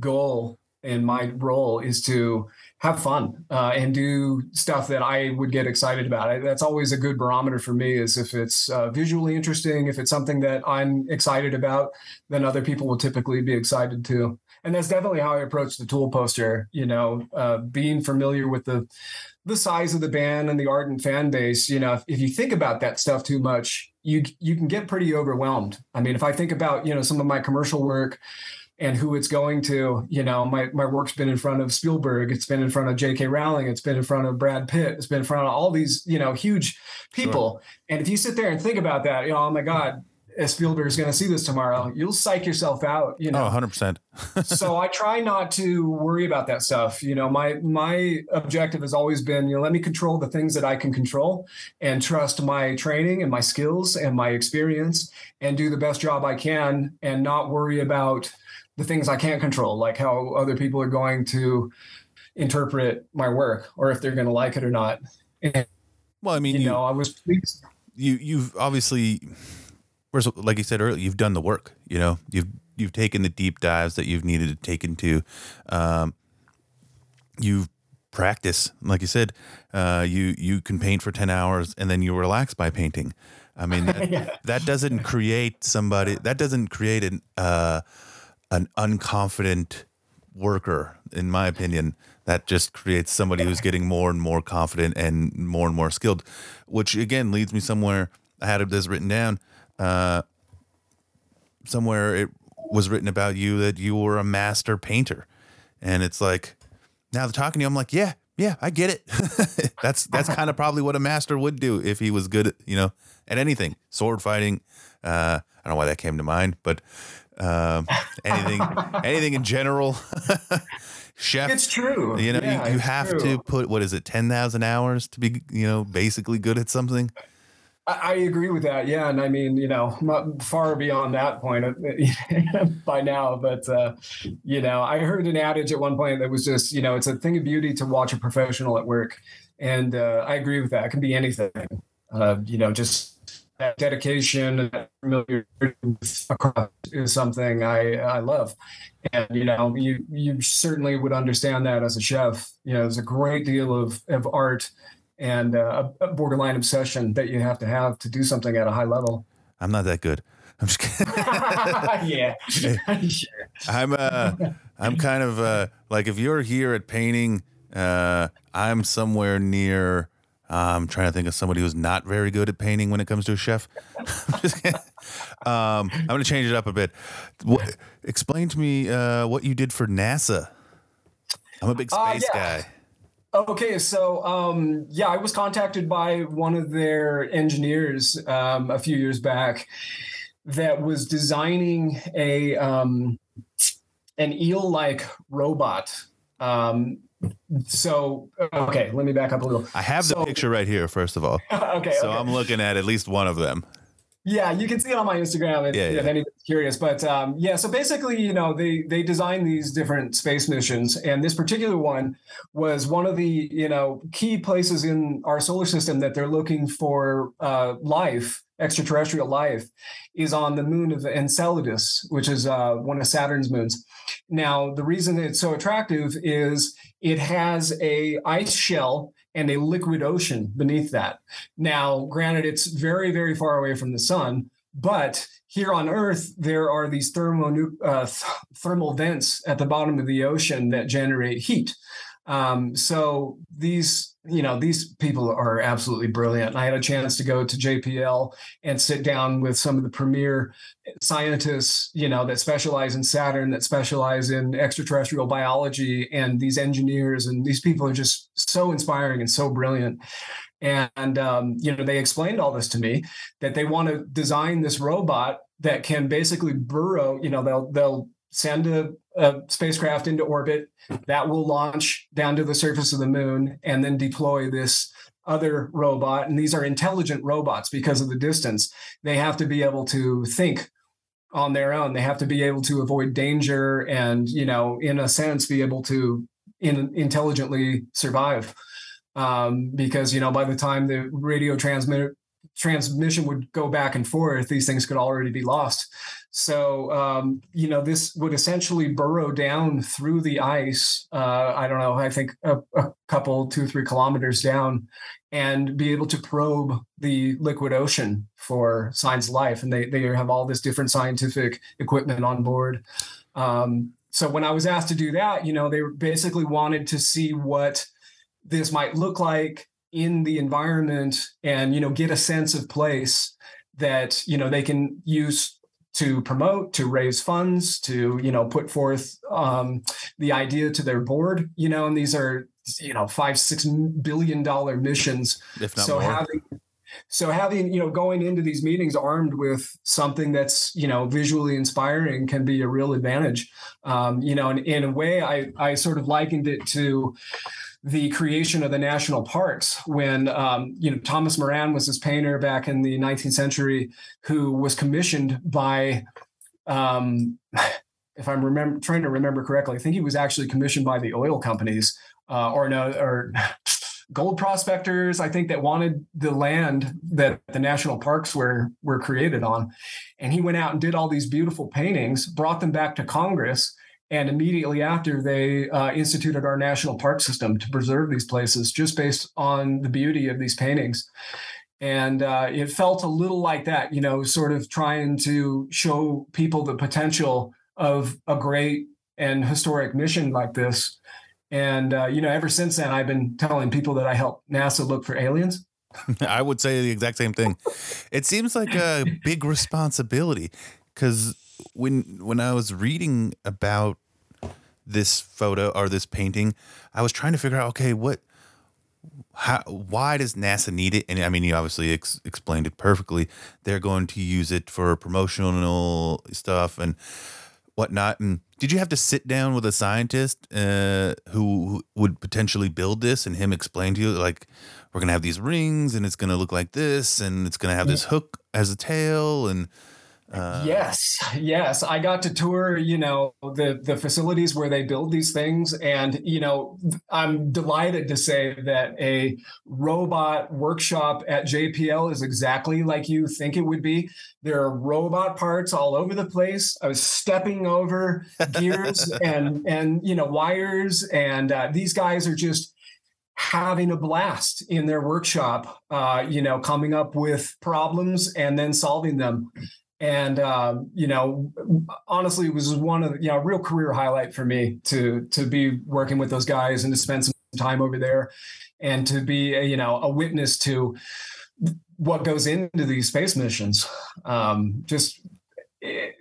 goal and my role is to have fun uh, and do stuff that I would get excited about. I, that's always a good barometer for me, is if it's uh, visually interesting, if it's something that I'm excited about, then other people will typically be excited too. And that's definitely how I approach the Tool poster, you know, uh, being familiar with the the size of the band and the ardent fan base. You know, if, if you think about that stuff too much, you you can get pretty overwhelmed. I mean, if I think about, you know, some of my commercial work, and who it's going to, you know, my, my work's been in front of Spielberg, it's been in front of J K Rowling, it's been in front of Brad Pitt, it's been in front of all these, you know, huge people. Sure. And if you sit there and think about that, you know, oh my God, Spielberg's going to see this tomorrow, you'll psych yourself out, you know. Oh, one hundred percent. So I try not to worry about that stuff. You know, my my objective has always been, you know, let me control the things that I can control and trust my training and my skills and my experience and do the best job I can and not worry about the things I can't control, like how other people are going to interpret my work or if they're going to like it or not. And, well, I mean, you, you know, I was pleased. You, you've obviously, like you said earlier, you've done the work, you know, you've, you've taken the deep dives that you've needed to take into, um, you've practiced, like you said, uh, you, you can paint for ten hours and then you relax by painting. I mean, that, yeah. that doesn't create somebody that doesn't create an, uh, an unconfident worker, in my opinion. That just creates somebody who's getting more and more confident and more and more skilled, which again leads me somewhere. I had this written down. Uh, somewhere it was written about you that you were a master painter. And it's like, now they're talking to you, I'm like, yeah, yeah, I get it. that's that's kind of probably what a master would do if he was good at, you know, at anything. Sword fighting. Uh, I don't know why that came to mind, but Um, anything, anything in general, chef. It's true. You know, yeah, you, you have true. to put, what is it, ten thousand hours to be, you know, basically good at something. I, I agree with that. Yeah. And I mean, you know, far beyond that point by now, but, uh, you know, I heard an adage at one point that was just, you know, it's a thing of beauty to watch a professional at work. And, uh, I agree with that. It can be anything, uh, you know, just that dedication and that familiarity across is something I, I love. And, you know, you, you certainly would understand that as a chef. You know, there's a great deal of, of art and uh, a borderline obsession that you have to have to do something at a high level. I'm not that good. I'm just kidding. Yeah. I'm, uh, I'm kind of uh, like, if you're here at painting, uh, I'm somewhere near... I'm trying to think of somebody who's not very good at painting when it comes to a chef. I'm, just kidding. um, I'm going to change it up a bit. What, explain to me uh, what you did for NASA. I'm a big space uh, yeah. guy. Okay, so um, yeah, I was contacted by one of their engineers um, a few years back that was designing a um, an eel-like robot. Um, So, okay, let me back up a little. I have the so, picture right here, first of all. okay. So okay. I'm looking at at least one of them. Yeah, you can see it on my Instagram. If, yeah, yeah. if anybody's curious, but um, yeah, so basically, you know, they they designed these different space missions, and this particular one was one of the, you know, key places in our solar system that they're looking for uh, life, extraterrestrial life, is on the moon of Enceladus, which is uh, one of Saturn's moons. Now, the reason that it's so attractive is it has a ice shell and a liquid ocean beneath that. Now, granted, it's very, very far away from the sun, but here on Earth, there are these thermo, uh, th- thermal vents at the bottom of the ocean that generate heat. Um, so these, you know, these people are absolutely brilliant. I had a chance to go to J P L and sit down with some of the premier scientists, you know, that specialize in Saturn, that specialize in extraterrestrial biology, and these engineers, and these people are just so inspiring and so brilliant. And, um, you know, they explained all this to me, that they want to design this robot that can basically burrow, you know, they'll, they'll send a, a spacecraft into orbit that will launch down to the surface of the moon and then deploy this other robot. And these are intelligent robots because of the distance. They have to be able to think on their own. They have to be able to avoid danger and, you know, in a sense, be able to in, intelligently survive. Um, because, you know, by the time the radio transmitter transmission would go back and forth, these things could already be lost. So, um, you know, this would essentially burrow down through the ice. Uh, I don't know, I think a, a couple, two, three kilometers down, and be able to probe the liquid ocean for signs of life. And they, they have all this different scientific equipment on board. Um, so when I was asked to do that, you know, they basically wanted to see what this might look like in the environment, and, you know, get a sense of place that, you know, they can use to promote, to raise funds, to, you know, put forth um, the idea to their board, you know, and these are, you know, five, six billion dollar missions. If not so more. having, so having, you know, going into these meetings armed with something that's, you know, visually inspiring can be a real advantage. Um, you know, and in a way I, I sort of likened it to the creation of the national parks when, um, you know, Thomas Moran was this painter back in the nineteenth century who was commissioned by, um, if I'm remember, trying to remember correctly, I think he was actually commissioned by the oil companies uh, or no, or gold prospectors, I think, that wanted the land that the national parks were, were created on. And he went out and did all these beautiful paintings, brought them back to Congress, and immediately after, they uh, instituted our national park system to preserve these places just based on the beauty of these paintings. And uh, it felt a little like that, you know, sort of trying to show people the potential of a great and historic mission like this. And, uh, you know, ever since then, I've been telling people that I helped NASA look for aliens. I would say the exact same thing. It seems like a big responsibility, because When when I was reading about this photo or this painting, I was trying to figure out, okay, what, how, why does NASA need it? And I mean, you obviously ex- explained it perfectly. They're going to use it for promotional stuff and whatnot. And did you have to sit down with a scientist uh, who would potentially build this, and him explain to you, like, we're gonna have these rings, and it's gonna look like this, and it's gonna have this hook as a tail, and Uh, yes. Yes. I got to tour, you know, the, the facilities where they build these things. And, you know, I'm delighted to say that a robot workshop at J P L is exactly like you think it would be. There are robot parts all over the place. I was stepping over gears and, and, you know, wires. And uh, these guys are just having a blast in their workshop, uh, you know, coming up with problems and then solving them. And, uh, you know, honestly, it was one of the, you know, real career highlight for me to, to be working with those guys and to spend some time over there and to be, a, you know, a witness to what goes into these space missions. Um, just,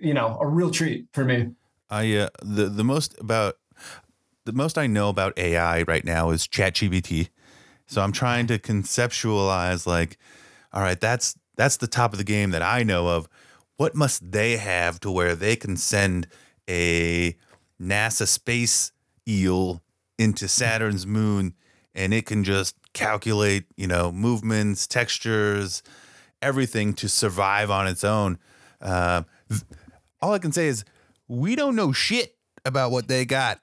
you know, a real treat for me. I, uh, the, the most about, the most I know about A I right now is ChatGPT. So I'm trying to conceptualize, like, all right, that's, that's the top of the game that I know of. What must they have to where they can send a NASA space eel into Saturn's moon, and it can just calculate, you know, movements, textures, everything to survive on its own? Uh, all I can say is we don't know shit about what they got.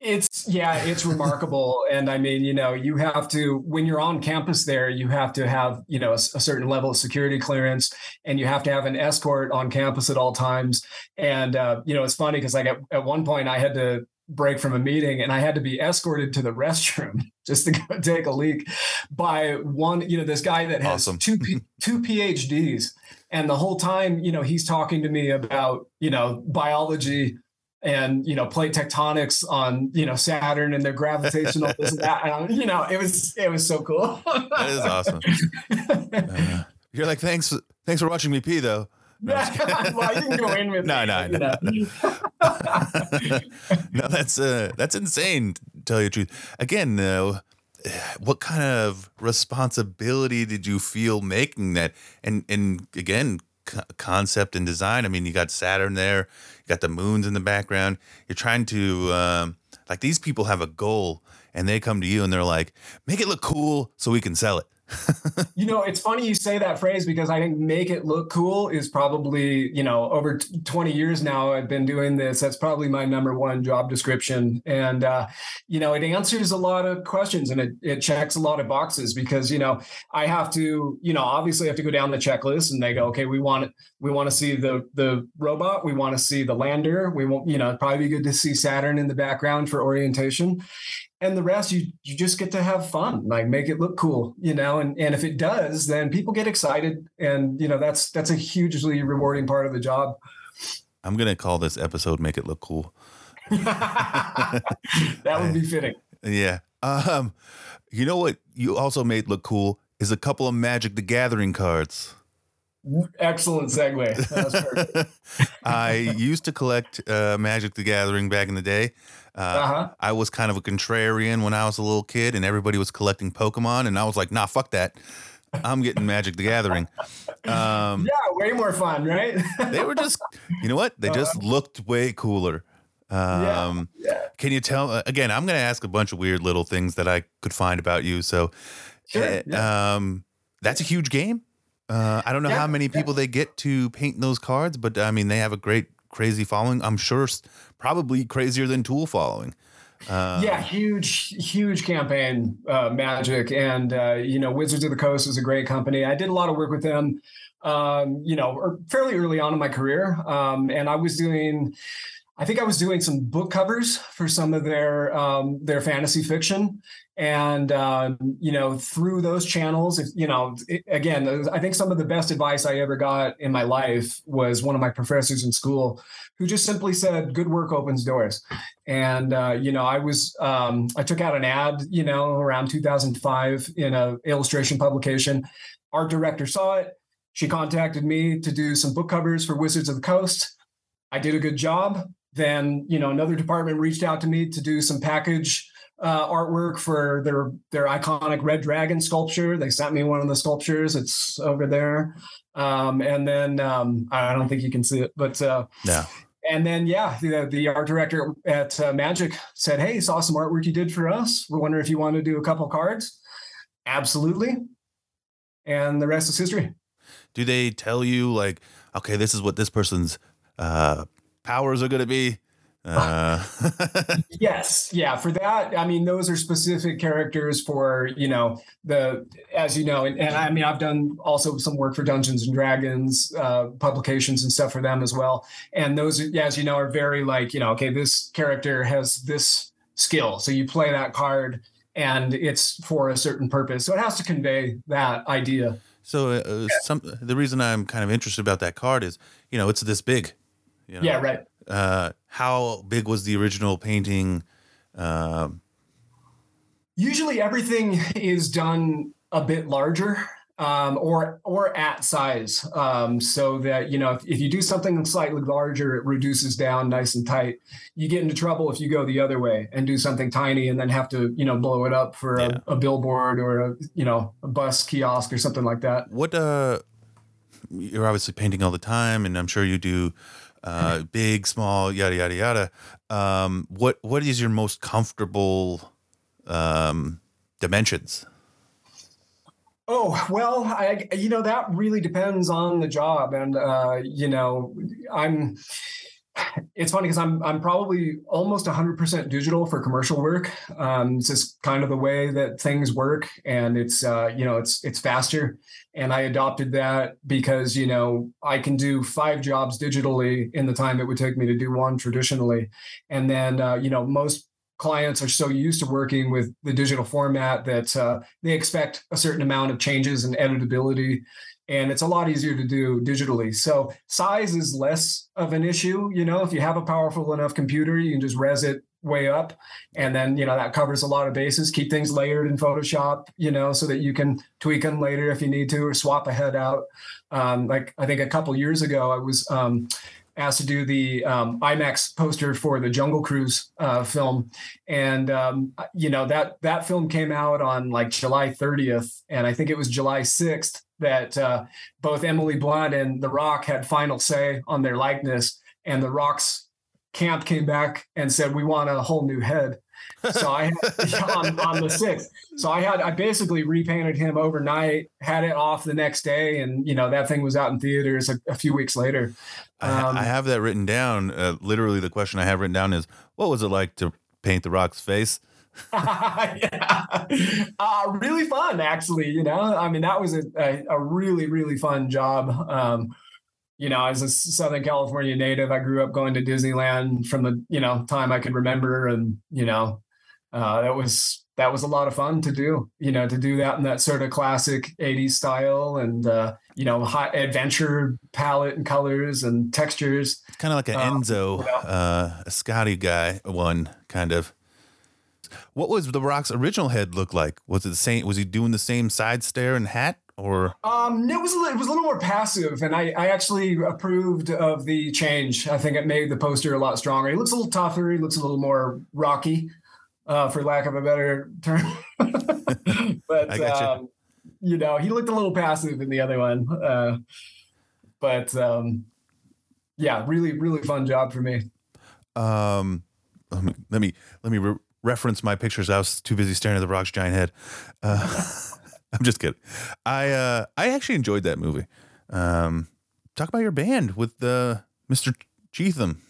It's yeah, it's remarkable. And I mean, you know, you have to, when you're on campus there, you have to have, you know, a, a certain level of security clearance, and you have to have an escort on campus at all times. And, uh, you know, it's funny because like at, at one point I had to break from a meeting and I had to be escorted to the restroom just to go take a leak by one, you know, this guy that has awesome. two two PhDs. And the whole time, you know, he's talking to me about, you know, biology and, you know, plate tectonics on, you know, Saturn and their gravitational this and that. And, you know, it was it was so cool. That is awesome. Uh, you're like, thanks. Thanks for watching me pee, though. No, well, you can go in with no, me, no, no, no, no. No, that's uh, that's insane. To tell you the truth, again, though, what kind of responsibility did you feel making that? And and again, co concept and design. I mean, you got Saturn there, you got the moons in the background. You're trying to um, like these people have a goal, and they come to you and they're like, make it look cool so we can sell it. You know, it's funny you say that phrase because I think make it look cool is probably, you know, over twenty years now I've been doing this. That's probably my number one job description. And, uh, you know, it answers a lot of questions and it, it checks a lot of boxes because, you know, I have to, you know, obviously I have to go down the checklist and they go, okay, we want we want to see the, the robot. We want to see the lander. We won't, you know, it'd probably be good to see Saturn in the background for orientation. And the rest, you you just get to have fun, like make it look cool, you know, and, and if it does, then people get excited. And, you know, that's that's a hugely rewarding part of the job. I'm going to call this episode Make It Look Cool. That would be fitting. I, yeah. Um, you know what you also made look cool is a couple of Magic: The Gathering cards. Excellent segue. That was perfect. I used to collect uh, Magic: The Gathering back in the day. Uh, uh-huh. I was kind of a contrarian when I was a little kid and everybody was collecting Pokemon and I was like, nah, fuck that. I'm getting Magic: The Gathering. Um, yeah, way more fun, right? They were just, you know what? They just uh-huh. looked way cooler. Um, yeah. Yeah. Can you tell, again, I'm going to ask a bunch of weird little things that I could find about you. So sure, yeah. um, that's a huge game. Uh, I don't know yeah, how many people yeah. they get to paint those cards, but I mean, they have a great, crazy following. I'm sure probably crazier than Tool following. Uh, yeah, huge, huge campaign, uh, Magic. And, uh, you know, Wizards of the Coast is a great company. I did a lot of work with them, um, you know, fairly early on in my career. Um, and I was doing, I think I was doing some book covers for some of their, um, their fantasy fiction. And, um, you know, through those channels, if, you know, it, again, I think some of the best advice I ever got in my life was one of my professors in school who just simply said, good work opens doors. And, uh, you know, I was um, I took out an ad, you know, around two thousand five in an illustration publication. Our director saw it. She contacted me to do some book covers for Wizards of the Coast. I did a good job. Then, you know, another department reached out to me to do some package Uh, artwork for their their iconic Red Dragon sculpture. They sent me one of the sculptures. It's over there. Um, and then um, I don't think you can see it, but uh, yeah. And then yeah, the, the art director at uh, Magic said, "Hey, saw some artwork you did for us. We wonder if you want to do a couple cards." Absolutely. And the rest is history. Do they tell you like, okay, this is what this person's uh, powers are going to be? Uh. Yes. Yeah. For that, I mean, those are specific characters for, you know, the, as you know, and, and I mean, I've done also some work for Dungeons and Dragons uh, publications and stuff for them as well. And those, as you know, are very like, you know, okay, this character has this skill. So you play that card and it's for a certain purpose. So it has to convey that idea. So uh, yeah. some, the reason I'm kind of interested about that card is, you know, it's this big. You know? Yeah. Right. Uh, how big was the original painting? Um, Usually everything is done a bit larger, um, or, or at size. Um, so that, you know, if, if you do something slightly larger, it reduces down nice and tight. You get into trouble if you go the other way and do something tiny and then have to, you know, blow it up for yeah. a, a billboard or a, you know, a bus kiosk or something like that. What, uh, you're obviously painting all the time and I'm sure you do, Uh, big, small, yada, yada, yada. Um, what, what is your most comfortable, um, dimensions? Oh, well, I, you know, that really depends on the job. And, uh, you know, I'm, it's funny because I'm, I'm probably almost one hundred percent digital for commercial work. Um, it's just kind of the way that things work. And it's, uh, you know, it's, it's faster. And I adopted that because, you know, I can do five jobs digitally in the time it would take me to do one traditionally. And then, uh, you know, most clients are so used to working with the digital format that uh, they expect a certain amount of changes and editability, and it's a lot easier to do digitally. So size is less of an issue. You know, if you have a powerful enough computer, you can just res it way up, and then, you know, that covers a lot of bases. Keep things layered in Photoshop, you know, so that you can tweak them later if you need to, or swap a head out. Um, like I think a couple years ago, I was um, asked to do the um, IMAX poster for the Jungle Cruise uh, film. And, um, you know, that that film came out on like July thirtieth. And I think it was July sixth that uh, both Emily Blunt and The Rock had final say on their likeness. And The Rock's camp came back and said, we want a whole new head. So I had, on, on the sixth. So I had I basically repainted him overnight, had it off the next day, and you know that thing was out in theaters a, a few weeks later. Um, I, I have that written down. Uh, literally, the question I have written down is, "What was it like to paint The Rock's face?" yeah. uh, really fun, actually. You know, I mean, that was a a, a really really fun job. Um, You know, as a Southern California native, I grew up going to Disneyland from the, you know, time I could remember. And, you know, uh, that was that was a lot of fun to do, you know, to do that in that sort of classic eighties style and, uh, you know, hot adventure palette and colors and textures. It's kind of like an um, Enzo, you know? uh, a Scotty guy one kind of. What was The Rock's original head look like? Was it the same? Was he doing the same side stare and hat? Or um, it was it was a little more passive, and I, I actually approved of the change. I think it made the poster a lot stronger. He looks a little tougher. He looks a little more rocky, uh, for lack of a better term. But I gotcha. um, you know, he looked a little passive in the other one. Uh, but um, yeah, really, really fun job for me. Um, let me let me, let me re- reference my pictures. I was too busy staring at The Rock's giant head. Uh, I'm just kidding. I uh, I actually enjoyed that movie. Um, talk about your band with uh, Mister Cheatham.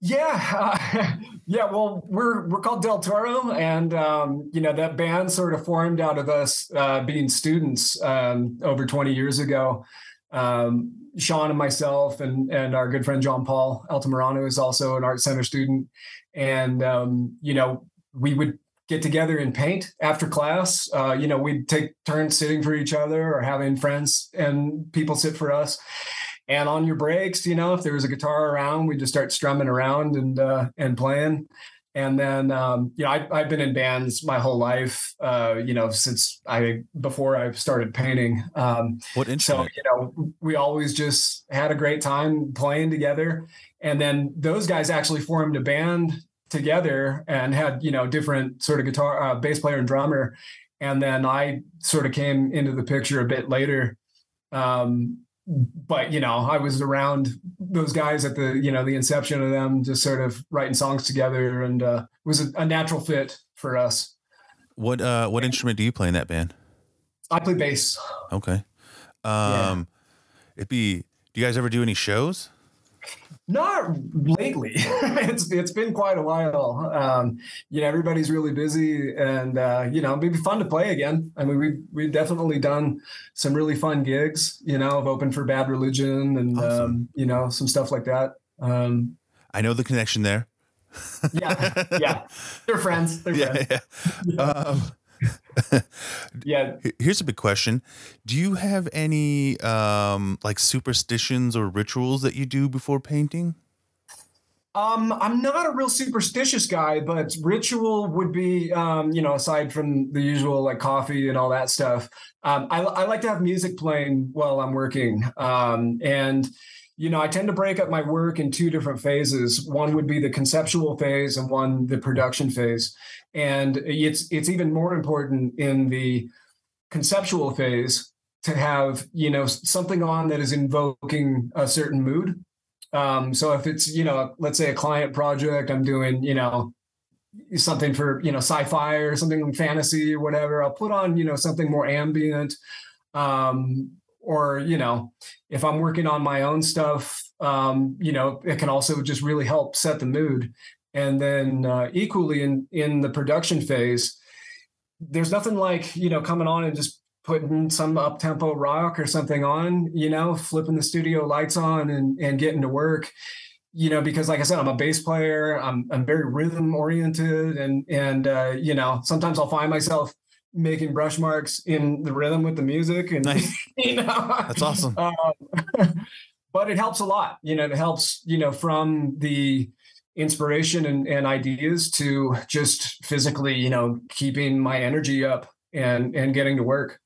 Yeah, uh, yeah. Well, we're we're called Del Toro, and um, you know that band sort of formed out of us uh, being students um, over twenty years ago. Um, Sean and myself, and and our good friend John Paul Altamirano is also an Art Center student, and um, you know we would get together and paint after class. Uh, you know, we'd take turns sitting for each other or having friends and people sit for us. And on your breaks, you know, if there was a guitar around, we'd just start strumming around and, uh, and playing. And then, um, you know, I, I've been in bands my whole life, uh, you know, since I, before I started painting. Um, what interesting. So, you know, we always just had a great time playing together. And then those guys actually formed a band together and had, you know, different sort of guitar, uh, bass player and drummer. And then I sort of came into the picture a bit later. Um, but, you know, I was around those guys at the, you know, the inception of them, just sort of writing songs together, and uh, it was a, a natural fit for us. What, uh, what instrument do you play in that band? I play bass. Okay. Um, yeah. It'd be, do you guys ever do any shows? Not lately. it's it's been quite a while. Um, you know, everybody's really busy, and uh, you know, it'd be fun to play again. I mean, we've we've definitely done some really fun gigs. You know, I've opened for Bad Religion and awesome. um, you know, some stuff like that. Um, I know the connection there. yeah, yeah, they're friends. They're yeah, friends. Yeah. um, yeah. Here's a big question: do you have any um, like superstitions or rituals that you do before painting? Um, I'm not a real superstitious guy, but ritual would be, um, you know, aside from the usual like coffee and all that stuff. Um, I, I like to have music playing while I'm working, um, and. You know, I tend to break up my work in two different phases. One would be the conceptual phase and one the production phase. And it's it's even more important in the conceptual phase to have, you know, something on that is invoking a certain mood. Um, so if it's, you know, let's say a client project, I'm doing, you know, something for, you know, sci-fi or something fantasy or whatever. I'll put on, you know, something more ambient. Um, or, you know, if I'm working on my own stuff, um, you know, it can also just really help set the mood. And then uh, equally in, in the production phase, there's nothing like, you know, coming on and just putting some up-tempo rock or something on, you know, flipping the studio lights on and, and getting to work. You know, because like I said, I'm a bass player. I'm I'm very rhythm oriented, and and uh, you know, sometimes I'll find myself making brush marks in the rhythm with the music. And nice. You know, that's awesome. Um, but it helps a lot. You know, it helps. You know, from the inspiration and, and ideas to just physically, you know, keeping my energy up and and getting to work.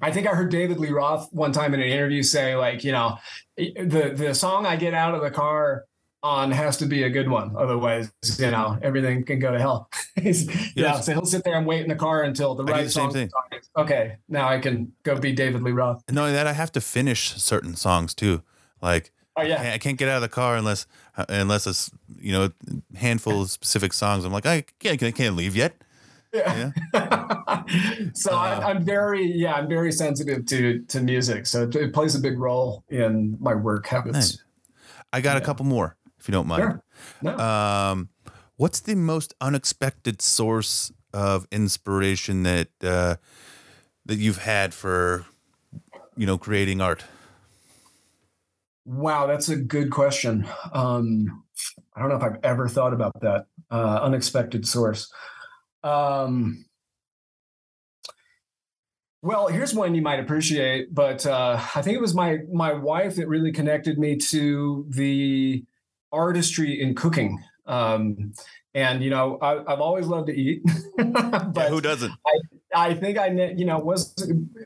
I think I heard David Lee Roth one time in an interview say, like, you know, the the song I get out of the car on has to be a good one. Otherwise, you know, everything can go to hell. Yes. Yeah. So he'll sit there and wait in the car until the I right the song. Thing. Okay. Now I can go be David Lee Roth. No, that I have to finish certain songs too. Like, oh, yeah. I can't, I can't get out of the car unless, unless it's, you know, a handful of specific songs. I'm like, I can't, I can't leave yet. Yeah. So uh, I, I'm very, yeah, I'm very sensitive to to music. So it, it plays a big role in my work habits. Nice. I got yeah. a couple more, if you don't mind. Sure. No. Um, what's the most unexpected source of inspiration that uh, that you've had for, you know, creating art? Wow, that's a good question. Um, I don't know if I've ever thought about that uh, unexpected source. Um, well, here's one you might appreciate, but, uh, I think it was my, my wife that really connected me to the artistry in cooking. Um, and, you know, I, I've always loved to eat, but yeah, who doesn't? I, I think I, you know, was,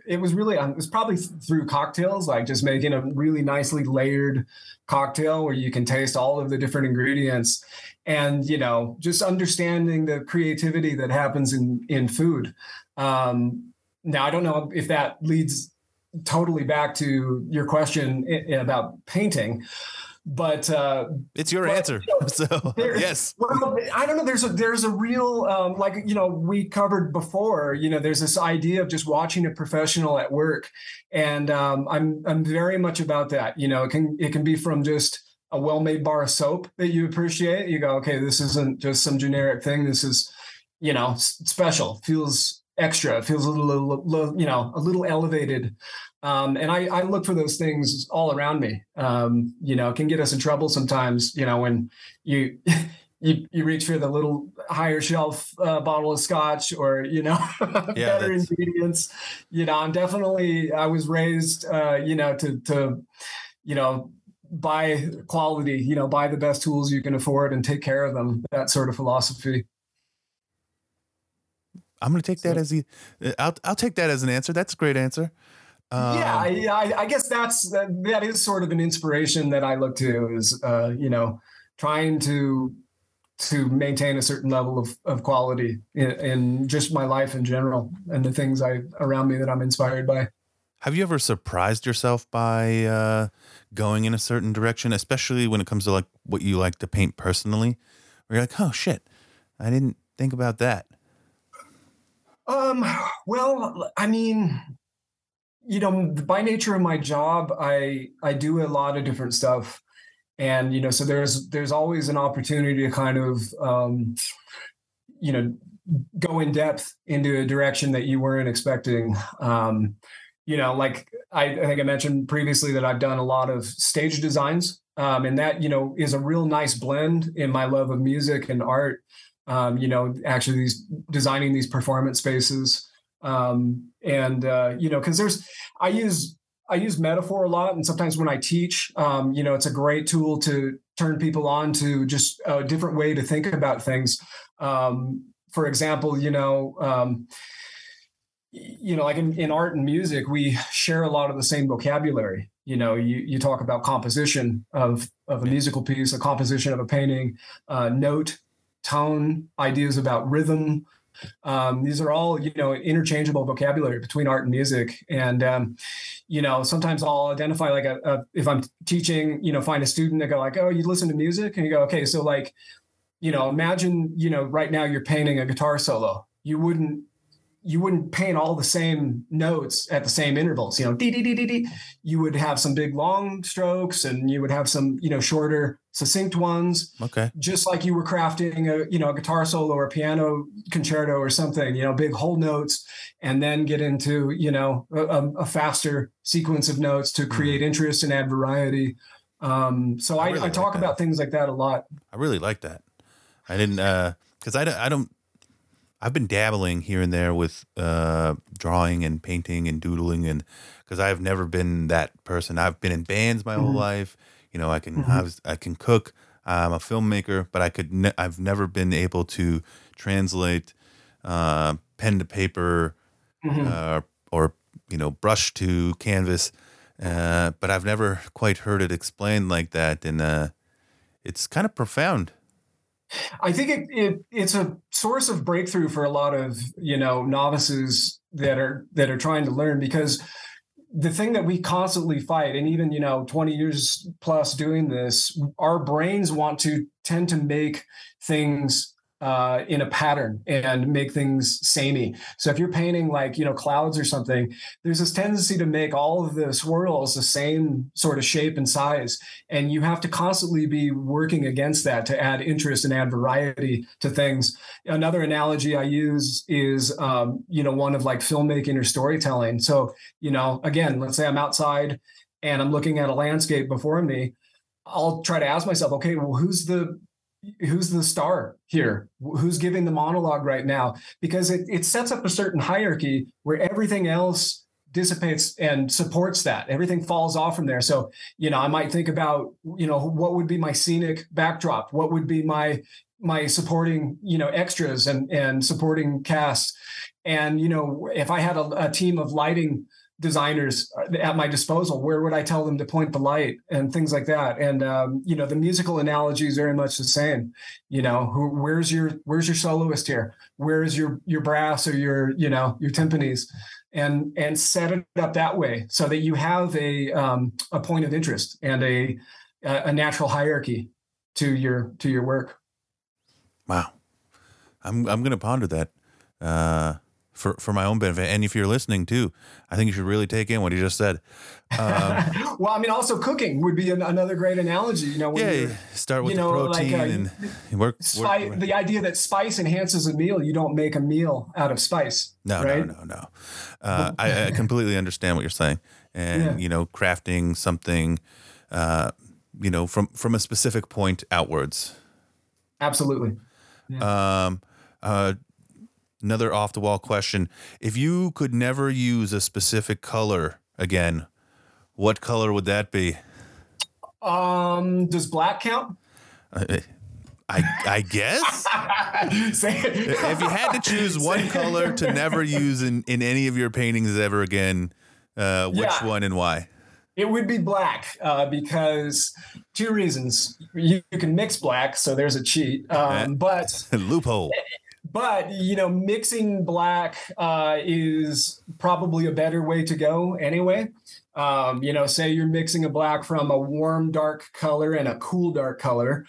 it was really, it was probably through cocktails, like just making a really nicely layered cocktail where you can taste all of the different ingredients. And, you know, just understanding the creativity that happens in, in food. Um, now, I don't know if that leads totally back to your question I- about painting, but uh, it's your but, answer. You know, so there, yes, well, I don't know. There's a there's a real um, like, you know, we covered before, you know, there's this idea of just watching a professional at work. And um, I'm I'm very much about that. You know, it can it can be from just a well-made bar of soap that you appreciate. You go, okay, this isn't just some generic thing. This is, you know, special, feels extra, feels a little, you know, a little elevated. Um, and I, I look for those things all around me. Um, you know, it can get us in trouble sometimes, you know, when you, you, you reach for the little higher shelf uh, bottle of scotch or, you know, yeah, better that's... ingredients, you know, I'm definitely, I was raised, uh, you know, to, to, you know, buy quality, you know, buy the best tools you can afford and take care of them. That sort of philosophy. I'm going to take that as a, I'll, I'll take that as an answer. That's a great answer. Um, yeah, I, I guess that's, that, that is sort of an inspiration that I look to is, uh, you know, trying to, to maintain a certain level of, of quality in, in just my life in general and the things I around me that I'm inspired by. Have you ever surprised yourself by, uh, going in a certain direction, especially when it comes to like what you like to paint personally, where you're like, oh shit, I didn't think about that? Um, well, I mean, you know, by nature of my job, I, I do a lot of different stuff. And, you know, so there's, there's always an opportunity to kind of, um, you know, go in depth into a direction that you weren't expecting. Um, You know, like I, I think I mentioned previously that I've done a lot of stage designs, um, and that, you know, is a real nice blend in my love of music and art. Um, you know, actually these designing these performance spaces, um, and uh, you know, because there's I use I use metaphor a lot, and sometimes when I teach, um, you know, it's a great tool to turn people on to just a different way to think about things. Um, for example, you know. Um, You know, like in, in art and music, we share a lot of the same vocabulary. You know, you, you talk about composition of, of a musical piece, a composition of a painting, uh, note, tone, ideas about rhythm. Um, these are all, you know, interchangeable vocabulary between art and music. And, um, you know, sometimes I'll identify like a, a if I'm teaching, you know, find a student that go like, oh, you listen to music? And you go, okay, so like, you know, imagine, you know, right now you're painting a guitar solo. You wouldn't, you wouldn't paint all the same notes at the same intervals, you know, dee, dee, dee, dee, dee. You would have some big long strokes and you would have some, you know, shorter succinct ones. Okay. Just like you were crafting a, you know, a guitar solo or a piano concerto or something, you know, big whole notes, and then get into, you know, a, a faster sequence of notes to create interest and add variety. Um, so I, I, really I like talk that. about things like that a lot. I really like that. I didn't, uh, cause I, I don't, I've been dabbling here and there with uh, drawing and painting and doodling, and because I've never been that person. I've been in bands my mm-hmm. whole life. You know, I can mm-hmm. I, was, I can cook. I'm a filmmaker, but I could ne- I've never been able to translate uh, pen to paper mm-hmm. uh, or you know brush to canvas. Uh, but I've never quite heard it explained like that, and uh, it's kind of profound. I think it, it it's a source of breakthrough for a lot of, you know, novices that are that are trying to learn, because the thing that we constantly fight, and even, you know, twenty years plus doing this, our brains want to tend to make things uh, in a pattern and make things samey. So if you're painting like, you know, clouds or something, there's this tendency to make all of the swirls the same sort of shape and size. And you have to constantly be working against that to add interest and add variety to things. Another analogy I use is, um, you know, one of like filmmaking or storytelling. So, you know, again, let's say I'm outside and I'm looking at a landscape before me. I'll try to ask myself, okay, well, who's the, who's the star here? Who's giving the monologue right now? Because it, it sets up a certain hierarchy where everything else dissipates and supports that. Everything falls off from there. So, you know, I might think about, you know, what would be my scenic backdrop? What would be my my supporting, you know, extras and, and supporting cast? And, you know, if I had a, a team of lighting designers at my disposal, where would I tell them to point the light and things like that? And, um, you know, the musical analogy is very much the same. You know, who, where's your, where's your soloist here? Where's your, your brass or your, you know, your timpanis, and, and set it up that way so that you have a, um, a point of interest and a, a natural hierarchy to your, to your work. Wow. I'm, I'm going to ponder that. Uh, For, for my own benefit, and if you're listening too, I think you should really take in what he just said. Um, well, I mean, also cooking would be an, another great analogy. You know, when yeah, you start with you know, the protein like a, and work, work, spi- work. The idea that spice enhances a meal. You don't make a meal out of spice. No, right? no, no, no. Uh, I, I completely understand what you're saying, and yeah. you know, crafting something, uh, you know, from from a specific point outwards. Absolutely. Yeah. Um. Uh. Another off-the-wall question. If you could never use a specific color again, what color would that be? Um, does black count? I I, I guess. If you had to choose one color to never use in, in any of your paintings ever again, uh, which yeah. one and why? It would be black uh, because two reasons. You, you can mix black, so there's a cheat. Um, but loophole. But, you know, mixing black uh, is probably a better way to go anyway. Um, you know, say you're mixing a black from a warm, dark color and a cool, dark color.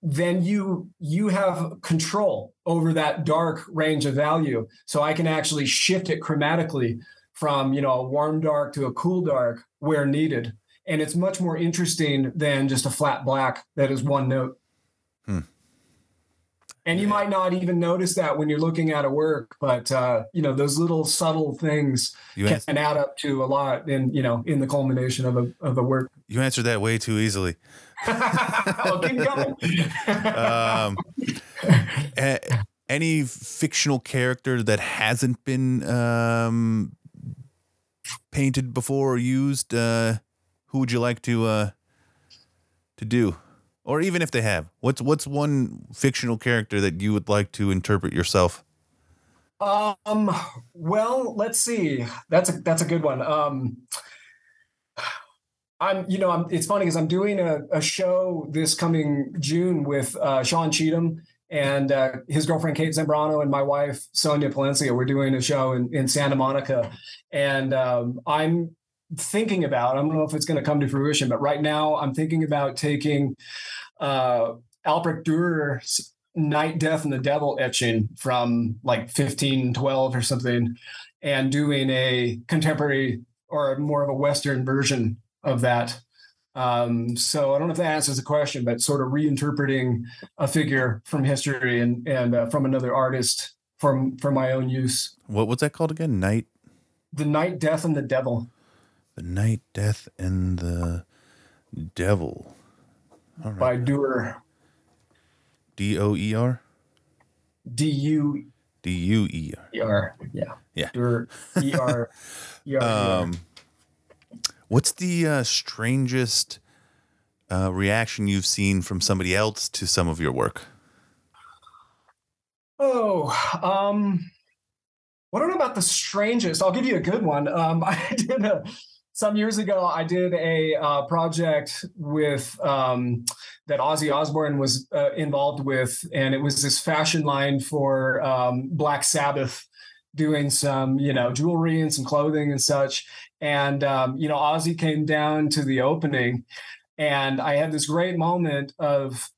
Then you you have control over that dark range of value. So I can actually shift it chromatically from, you know, a warm dark to a cool dark where needed. And it's much more interesting than just a flat black that is one note. Hmm. And you might not even notice that when you're looking at a work, but, uh, you know, those little subtle things you can add up to a lot in, you know, in the culmination of a of a work. You answered that way too easily. I'll keep going. um, a, any fictional character that hasn't been um, painted before or used, uh, who would you like to uh, to do? Or even if they have, what's what's one fictional character that you would like to interpret yourself? Um. Well, let's see. That's a that's a good one. Um. I'm you know I'm. It's funny because I'm doing a, a show this coming June with uh, Sean Cheatham and uh, his girlfriend Kate Zambrano and my wife Sonia Palencia. We're doing a show in, in Santa Monica, and um, I'm. thinking about, I don't know if it's going to come to fruition, but right now I'm thinking about taking uh, Albrecht Dürer's Night, Death, and the Devil etching from like fifteen twelve or something, and doing a contemporary or more of a Western version of that. Um, so I don't know if that answers the question, but sort of reinterpreting a figure from history and, and uh, from another artist from, for my own use. What was that called again? Night? The Night, Death, and the Devil. The Night, Death, and the Devil. All right. By Durer. D O E R? D U E R. D U E R. E R. Yeah. Yeah. Durer. E R. E R. Um, what's the uh, strangest uh, reaction you've seen from somebody else to some of your work? Oh, um, well, I don't know about the strangest. I'll give you a good one. Um, I did a, some years ago, I did a uh, project with um, that Ozzy Osbourne was uh, involved with, and it was this fashion line for um, Black Sabbath, doing some, you know, jewelry and some clothing and such. And, um, you know, Ozzy came down to the opening, and I had this great moment of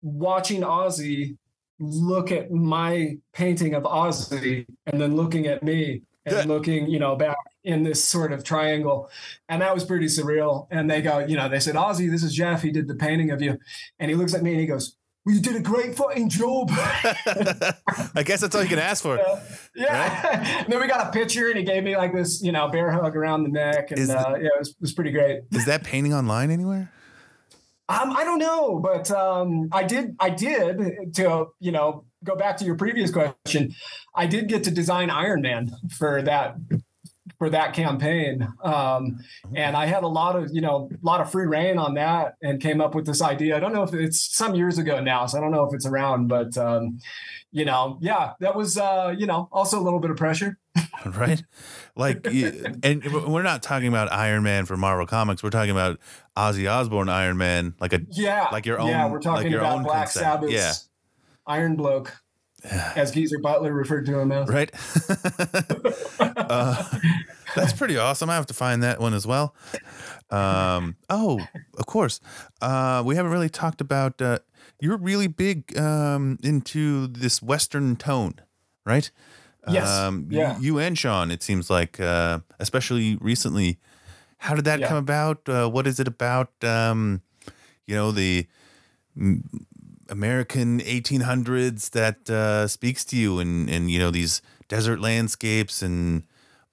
watching Ozzy look at my painting of Ozzy and then looking at me and Good. looking, you know, back in this sort of triangle. And that was pretty surreal. And they go, you know, they said, Ozzy, this is Jeff. He did the painting of you. And he looks at me and he goes, well, you did a great fucking job. I guess that's all you can ask for. Uh, yeah. Right? And then we got a picture, and he gave me like this, you know, bear hug around the neck. And is uh, the, yeah, it was, it was pretty great. Is that painting online anywhere? Um, I don't know, but um, I did, I did to, you know, go back to your previous question. I did get to design Iron Man for that, for that campaign. Um, and I had a lot of, you know, a lot of free reign on that, and came up with this idea. I don't know if it's some years ago now, so I don't know if it's around, but, um, you know, yeah, that was, uh, you know, also a little bit of pressure. Right. Like, and we're not talking about Iron Man for Marvel Comics. We're talking about Ozzy Osbourne, Iron Man, like a, yeah, like your own, yeah, we're talking like your about own Black Sabbath, yeah. Iron Bloke, as Geezer Butler referred to him as. Right. uh, that's pretty awesome. I have to find that one as well. Um, oh, of course. Uh, we haven't really talked about, uh, you're really big um, into this Western tone, right? Yes. Um, yeah. you, you and Sean, it seems like, uh, especially recently. How did that yeah. come about? Uh, what is it about, um, you know, the m- American eighteen hundreds that uh, speaks to you, and, and, you know, these desert landscapes and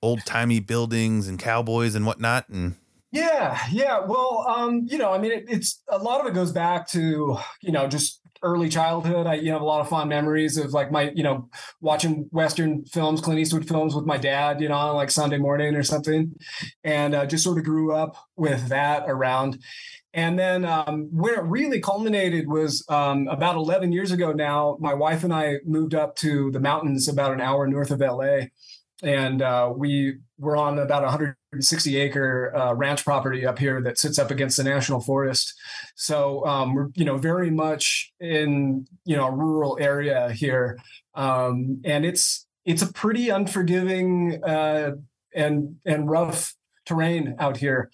old timey buildings and cowboys and whatnot? And yeah, yeah. Well, um, you know, I mean, it, it's a lot of it goes back to, you know, just early childhood. I, you know, have a lot of fond memories of like my, you know, watching Western films, Clint Eastwood films with my dad, you know, on like Sunday morning or something. And uh, just sort of grew up with that around. And then um, where it really culminated was um, about eleven years ago now, my wife and I moved up to the mountains about an hour north of L A. And uh, we were on about one hundred sixty acre uh, ranch property up here that sits up against the national forest. So um, we're, you know, very much in, you know, a rural area here. Um, and it's it's a pretty unforgiving uh, and, and rough terrain out here.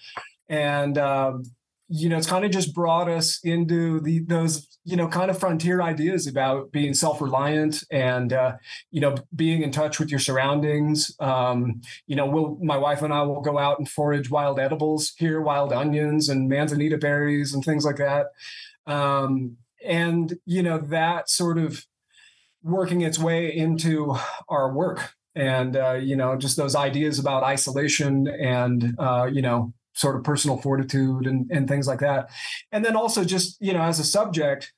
And um you know, it's kind of just brought us into the those, you know, kind of frontier ideas about being self-reliant and, uh, you know, being in touch with your surroundings. Um, you know, we'll, my wife and I will go out and forage wild edibles here, wild onions and manzanita berries and things like that. Um, and, you know, that sort of working its way into our work and, uh, you know, just those ideas about isolation and, uh, you know, sort of personal fortitude and, and things like that. And then also just, you know, as a subject,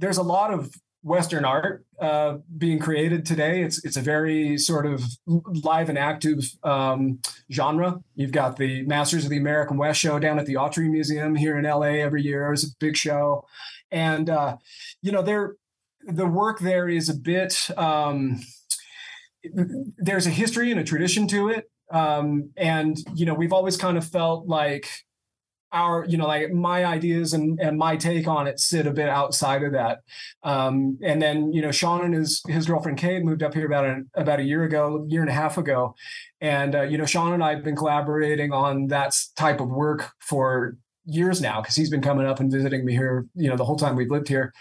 there's a lot of Western art uh, being created today. It's it's a very sort of live and active um, genre. You've got the Masters of the American West show down at the Autry Museum here in L A every year. It's a big show. And, uh, you know, there the work there is a bit, um, there's a history and a tradition to it. Um, and, you know, we've always kind of felt like our, you know, like my ideas and, and my take on it sit a bit outside of that. Um, and then, you know, Sean and his, his girlfriend, Kate, moved up here about, an, about a year ago, year and a half ago. And, uh, you know, Sean and I have been collaborating on that type of work for years now, because he's been coming up and visiting me here, you know, the whole time we've lived here.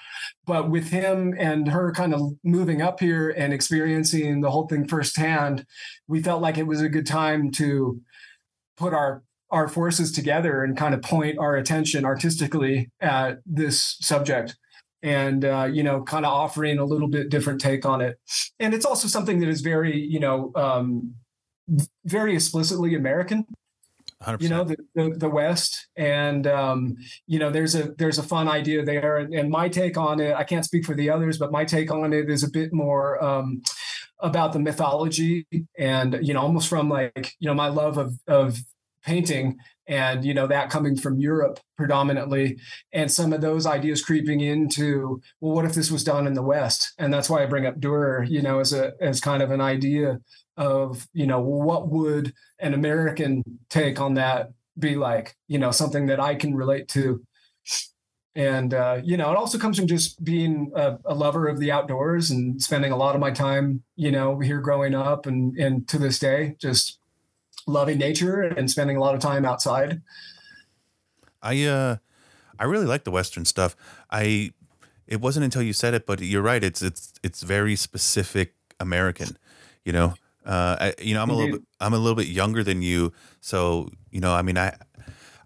But with him and her kind of moving up here and experiencing the whole thing firsthand, we felt like it was a good time to put our our forces together and kind of point our attention artistically at this subject. And, uh, you know, kind of offering a little bit different take on it. And it's also something that is very, you know, um, very explicitly American, one hundred percent. You know, the, the, the West. And, um, you know, there's a there's a fun idea there. And, and my take on it, I can't speak for the others, but my take on it is a bit more um, about the mythology and, you know, almost from like, you know, my love of of painting. And, you know, that coming from Europe predominantly, and some of those ideas creeping into, well, what if this was done in the West? And that's why I bring up Dürer, you know, as a as kind of an idea of, you know, what would an American take on that be like, you know, something that I can relate to. And, uh, you know, it also comes from just being a, a lover of the outdoors and spending a lot of my time, you know, here growing up and, and to this day, just loving nature and spending a lot of time outside. I, uh, I really like the Western stuff. I, it wasn't until you said it, but you're right. It's, it's, it's very specific American, you know, uh, I, you know, I'm Indeed. a little bit, I'm a little bit younger than you. So, you know, I mean, I,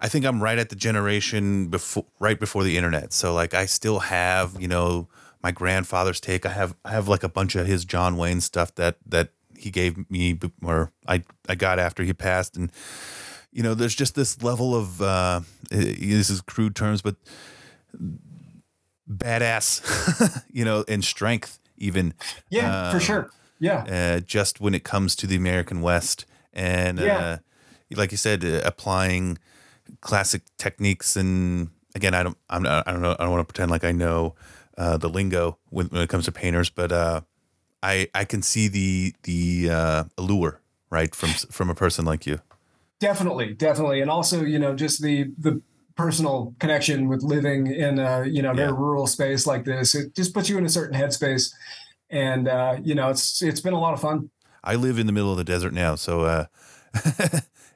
I think I'm right at the generation before, right before the internet. So like, I still have, you know, my grandfather's take. I have, I have like a bunch of his John Wayne stuff that, that, he gave me, or I, I got after he passed. And, you know, there's just this level of, uh, this is crude terms, but badass, you know, and strength even. Yeah, um, for sure. Yeah. Uh, just when it comes to the American West and, yeah. uh, like you said, uh, applying classic techniques. And again, I don't, I'm not, I don't know. I don't want to pretend like I know, uh, the lingo when, when it comes to painters, but, uh, I, I can see the the uh, allure, right, from from a person like you. Definitely, definitely, and also, you know, just the the personal connection with living in a, you know, very yeah. rural space like this. It just puts you in a certain headspace, and uh, you know, it's it's been a lot of fun. I live in the middle of the desert now, so uh,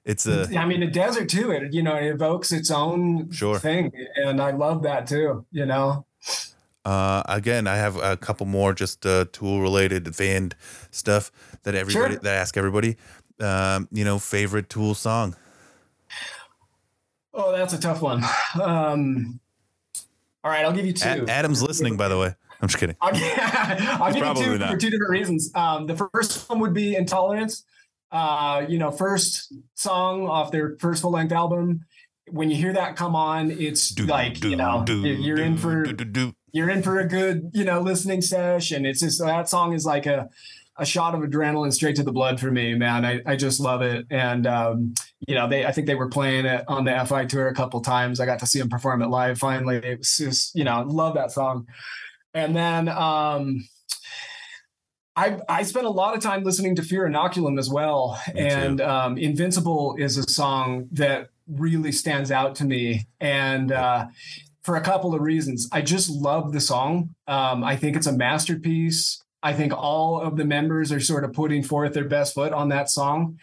it's a. I mean, the desert too. It you know it evokes its own sure. thing, and I love that too. You know. Uh, again, I have a couple more just uh, tool related band stuff that everybody sure. that I ask everybody, um, you know, favorite Tool song. Oh, that's a tough one. Um, all right, I'll give you two. A- Adam's listening, by the way. I'm just kidding. I'll, I'll give you two not. for two different reasons. Um, the first one would be Intolerance. Uh, you know, first song off their first full length album. When you hear that come on, it's do, like do, you know do, you're do, in for. Do, do, do. You're in for a good, you know, listening sesh. And it's just, that song is like a, a shot of adrenaline straight to the blood for me, man. I, I just love it. And, um, you know, they, I think they were playing it on the F I tour a couple times. I got to see them perform it live. Finally, it was just, you know, love that song. And then, um, I, I spent a lot of time listening to Fear Inoculum as well. Me and, too. um, Invincible is a song that really stands out to me. And, uh, for a couple of reasons. I just love the song. Um, I think it's a masterpiece. I think all of the members are sort of putting forth their best foot on that song.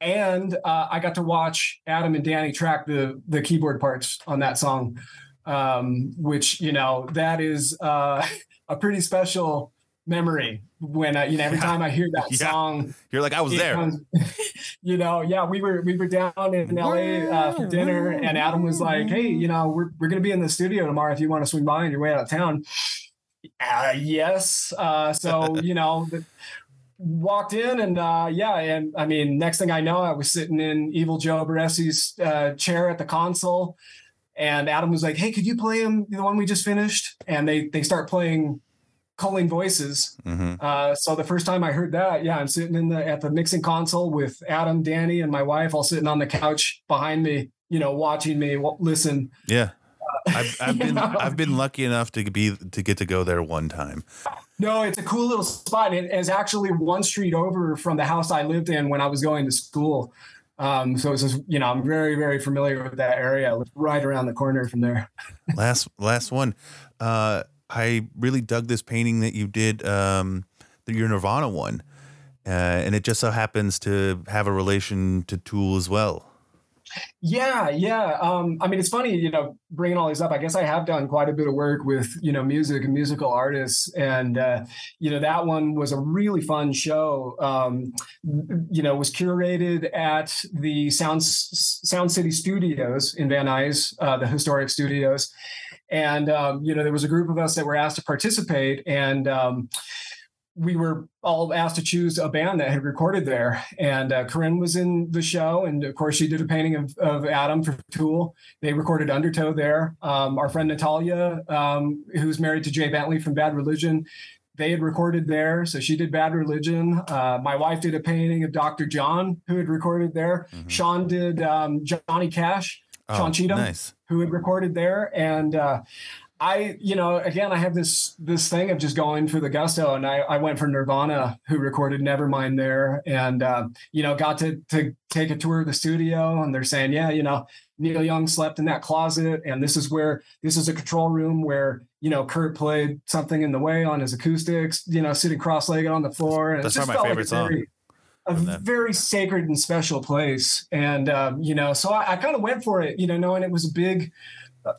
And uh, I got to watch Adam and Danny track the, the keyboard parts on that song, um, which, you know, that is uh, a pretty special memory when I, you know, every time I hear that yeah. song, you're like, I was there, comes, you know? Yeah. We were, we were down in L A uh, for dinner, and Adam was like, hey, you know, we're, we're going to be in the studio tomorrow if you want to swing by on your way out of town. Uh, yes. Uh, so, you know, the, walked in and uh, yeah. And I mean, next thing I know, I was sitting in Evil Joe Baresi's uh, chair at the console, and Adam was like, hey, could you play him the one we just finished? And they, they start playing Calling Voices. Mm-hmm. Uh, so the first time I heard that, yeah, I'm sitting in the at the mixing console with Adam, Danny, and my wife, all sitting on the couch behind me, you know, watching me w- listen. Yeah, uh, I've, I've been know? I've been lucky enough to be to get to go there one time. No, it's a cool little spot. It is actually one street over from the house I lived in when I was going to school. Um, so it's just, you know, I'm very very familiar with that area. Right around the corner from there. last last one. Uh, I really dug this painting that you did, um, your Nirvana one. Uh, and it just so happens to have a relation to Tool as well. Yeah, yeah. Um, I mean, it's funny, you know, bringing all these up. I guess I have done quite a bit of work with, you know, music and musical artists. And, uh, you know, that one was a really fun show. Um, you know, it was curated at the Sound, Sound City Studios in Van Nuys, uh, the historic studios. And, um, you know, there was a group of us that were asked to participate, and um, we were all asked to choose a band that had recorded there. And uh, Corin was in the show. And of course, she did a painting of, of Adam for Tool. They recorded Undertow there. Um, our friend Natalia, um, who's married to Jay Bentley from Bad Religion, they had recorded there. So she did Bad Religion. Uh, my wife did a painting of Doctor John, who had recorded there. Mm-hmm. Sean did um, Johnny Cash. Oh, Sean Cheatham, nice. Who had recorded there. And uh, I, you know, again, I have this this thing of just going for the gusto. And I, I went for Nirvana, who recorded Nevermind there, and, uh, you know, got to to take a tour of the studio. And they're saying, yeah, you know, Neil Young slept in that closet. And this is where this is a control room where, you know, Kurt played Something in the Way on his acoustics, you know, sitting cross-legged on the floor. And that's not my favorite like song. Very, a very sacred and special place. And, um, you know, so I, I kind of went for it, you know, knowing it was a big,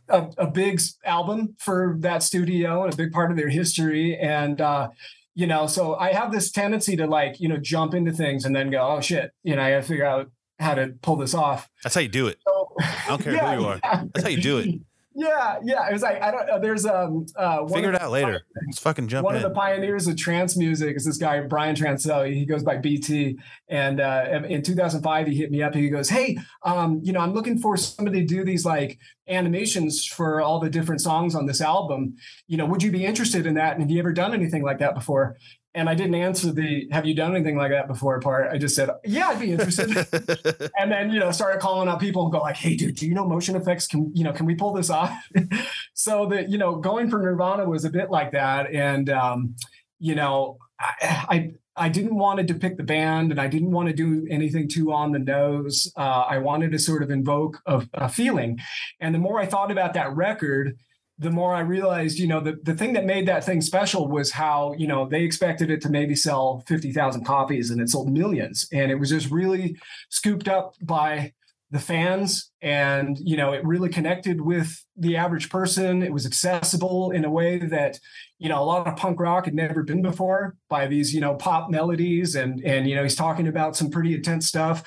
a, a big album for that studio and a big part of their history. And, uh, you know, so I have this tendency to like, you know, jump into things and then go, oh shit, you know, I gotta figure out how to pull this off. That's how you do it. So, I don't care yeah, who you are. Yeah. That's how you do it. Yeah, yeah. It was like, I don't know. There's um, uh, one figure it out later. Let's fucking jump in. One of the pioneers of trance music is this guy, Brian Trancelli. He goes by B T. And uh, in two thousand five, he hit me up. He goes, hey, um, you know, I'm looking for somebody to do these like animations for all the different songs on this album. You know, would you be interested in that? And have you ever done anything like that before? And I didn't answer the, have you done anything like that before part. I just said, yeah, I'd be interested. And then, you know, started calling out people and go like, hey, dude, do you know motion effects? Can, you know, can we pull this off? So that, you know, going for Nirvana was a bit like that. And, um, you know, I, I, I didn't want to depict the band, and I didn't want to do anything too on the nose. Uh, I wanted to sort of invoke a, a feeling. And the more I thought about that record, the more I realized, you know, the, the thing that made that thing special was how, you know, they expected it to maybe sell fifty thousand copies, and it sold millions. And it was just really scooped up by the fans. And, you know, it really connected with the average person. It was accessible in a way that, you know, a lot of punk rock had never been before, by these, you know, pop melodies. And, and, you know, he's talking about some pretty intense stuff.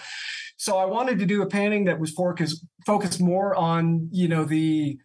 So I wanted to do a painting that was focused, focused more on, you know, the,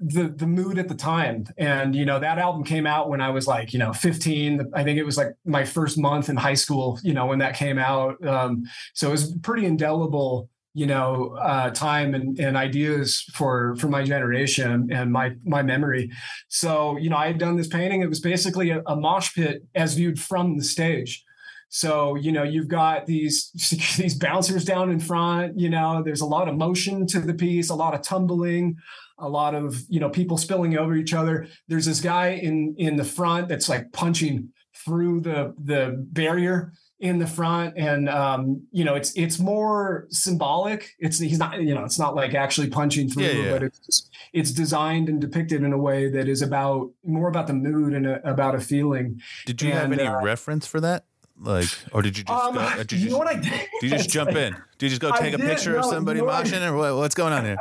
the the mood at the time. And, you know, that album came out when I was like, you know, fifteen. I think it was like my first month in high school, you know, when that came out. Um, so it was pretty indelible, you know, uh, time and, and ideas for, for my generation and my, my memory. So, you know, I had done this painting. It was basically a, a mosh pit as viewed from the stage. So, you know, you've got these, these bouncers down in front, you know, there's a lot of motion to the piece, a lot of tumbling, a lot of, you know, people spilling over each other. There's this guy in, in the front that's like punching through the, the barrier in the front. And, um, you know, it's, it's more symbolic. It's, he's not, you know, it's not like actually punching through, yeah, yeah. but it's, just, it's designed and depicted in a way that is about more about the mood and a, about a feeling. Did you and, have any uh, reference for that? Like, or did you just, um, go, did you you just, know what I did? Did you just jump in? Did you just go take I a did, picture no, of somebody moshing, or what, what's going on here?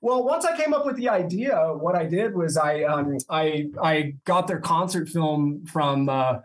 Well, once I came up with the idea, what I did was I um, I I got their concert film from uh,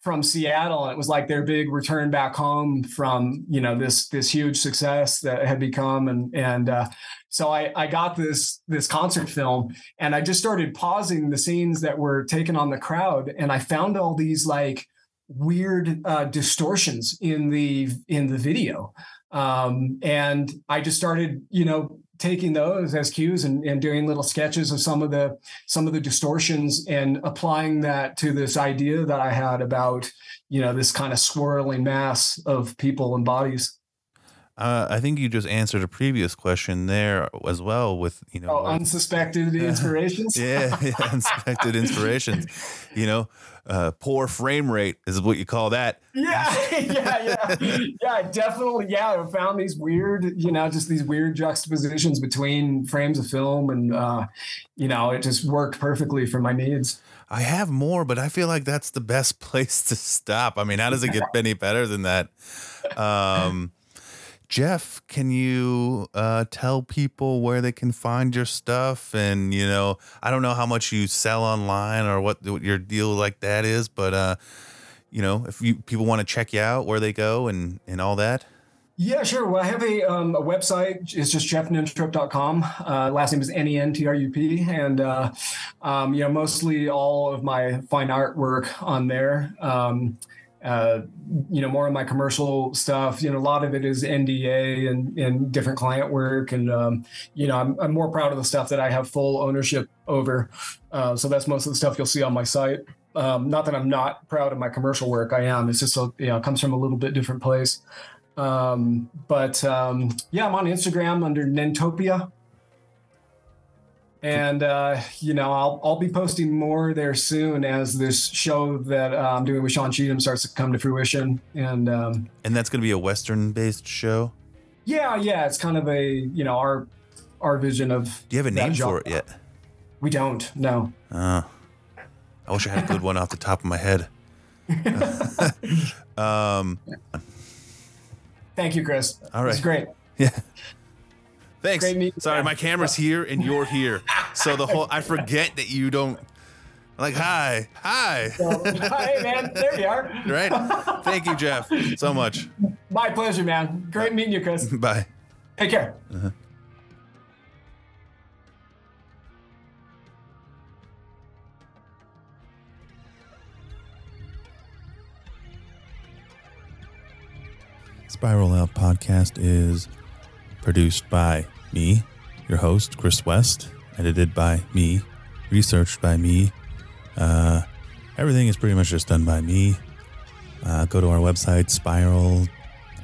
from Seattle, and it was like their big return back home from, you know, this this huge success that had become, and and uh, so I I got this this concert film, and I just started pausing the scenes that were taken on the crowd, and I found all these like weird uh, distortions in the in the video, um, and I just started, you know, taking those as cues and, and doing little sketches of some of the some of the distortions and applying that to this idea that I had about, you know, this kind of swirling mass of people and bodies. Uh, I think you just answered a previous question there as well with, you know, oh, like, unsuspected inspirations. yeah, yeah, unsuspected inspirations. You know, uh, poor frame rate is what you call that. Yeah, yeah, yeah, yeah, definitely. Yeah, I found these weird, you know, just these weird juxtapositions between frames of film, and uh, you know, it just worked perfectly for my needs. I have more, but I feel like that's the best place to stop. I mean, how does it get any better than that? Um, Jeff, can you uh, tell people where they can find your stuff? And, you know, I don't know how much you sell online or what, what your deal like that is, but, uh, you know, if you, people want to check you out, where they go and, and all that. Yeah, sure. Well, I have a, um, a website. It's just jeff nentrup dot com. Uh, last name is N E N T R U P. And, uh, um, you know, mostly all of my fine artwork on there. Um, uh, you know, more of my commercial stuff, you know, a lot of it is N D A and, and different client work. And, um, you know, I'm, I'm more proud of the stuff that I have full ownership over. Uh, so that's most of the stuff you'll see on my site. Um, not that I'm not proud of my commercial work. I am. It's just, a, you know, it comes from a little bit different place. Um, but, um, yeah, I'm on Instagram under Nentopia, and, uh, you know, I'll, I'll be posting more there soon as this show that uh, I'm doing with Sean Cheatham starts to come to fruition. And, um, and that's going to be a Western based show. Yeah. Yeah. It's kind of a, you know, our, our vision of, do you have a name for it yet? We don't. No. Uh, I wish I had a good one off the top of my head. um, Thank you, Chris. All right. It's great. Yeah. Thanks. Great. Sorry, my camera's here and you're here. So the whole, I forget that you don't, like, hi, hi. Well, hi, man. There you are. Right. Thank you, Jeff, so much. My pleasure, man. Great meeting you, Chris. Bye. Take care. Uh-huh. Spiral Out Podcast is produced by me, your host, Chris West, edited by me, researched by me. Uh, everything is pretty much just done by me. Uh, go to our website, spiral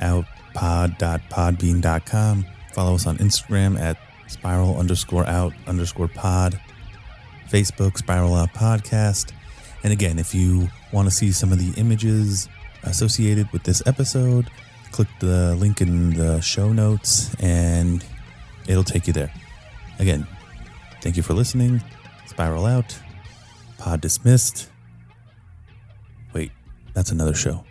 out pod dot podbean dot com. Follow us on Instagram at spiral underscore out underscore pod. Facebook, Spiral Out Podcast. And again, if you want to see some of the images associated with this episode, click the link in the show notes and it'll take you there. Again, thank you for listening. Spiral out. Pod dismissed. Wait, that's another show.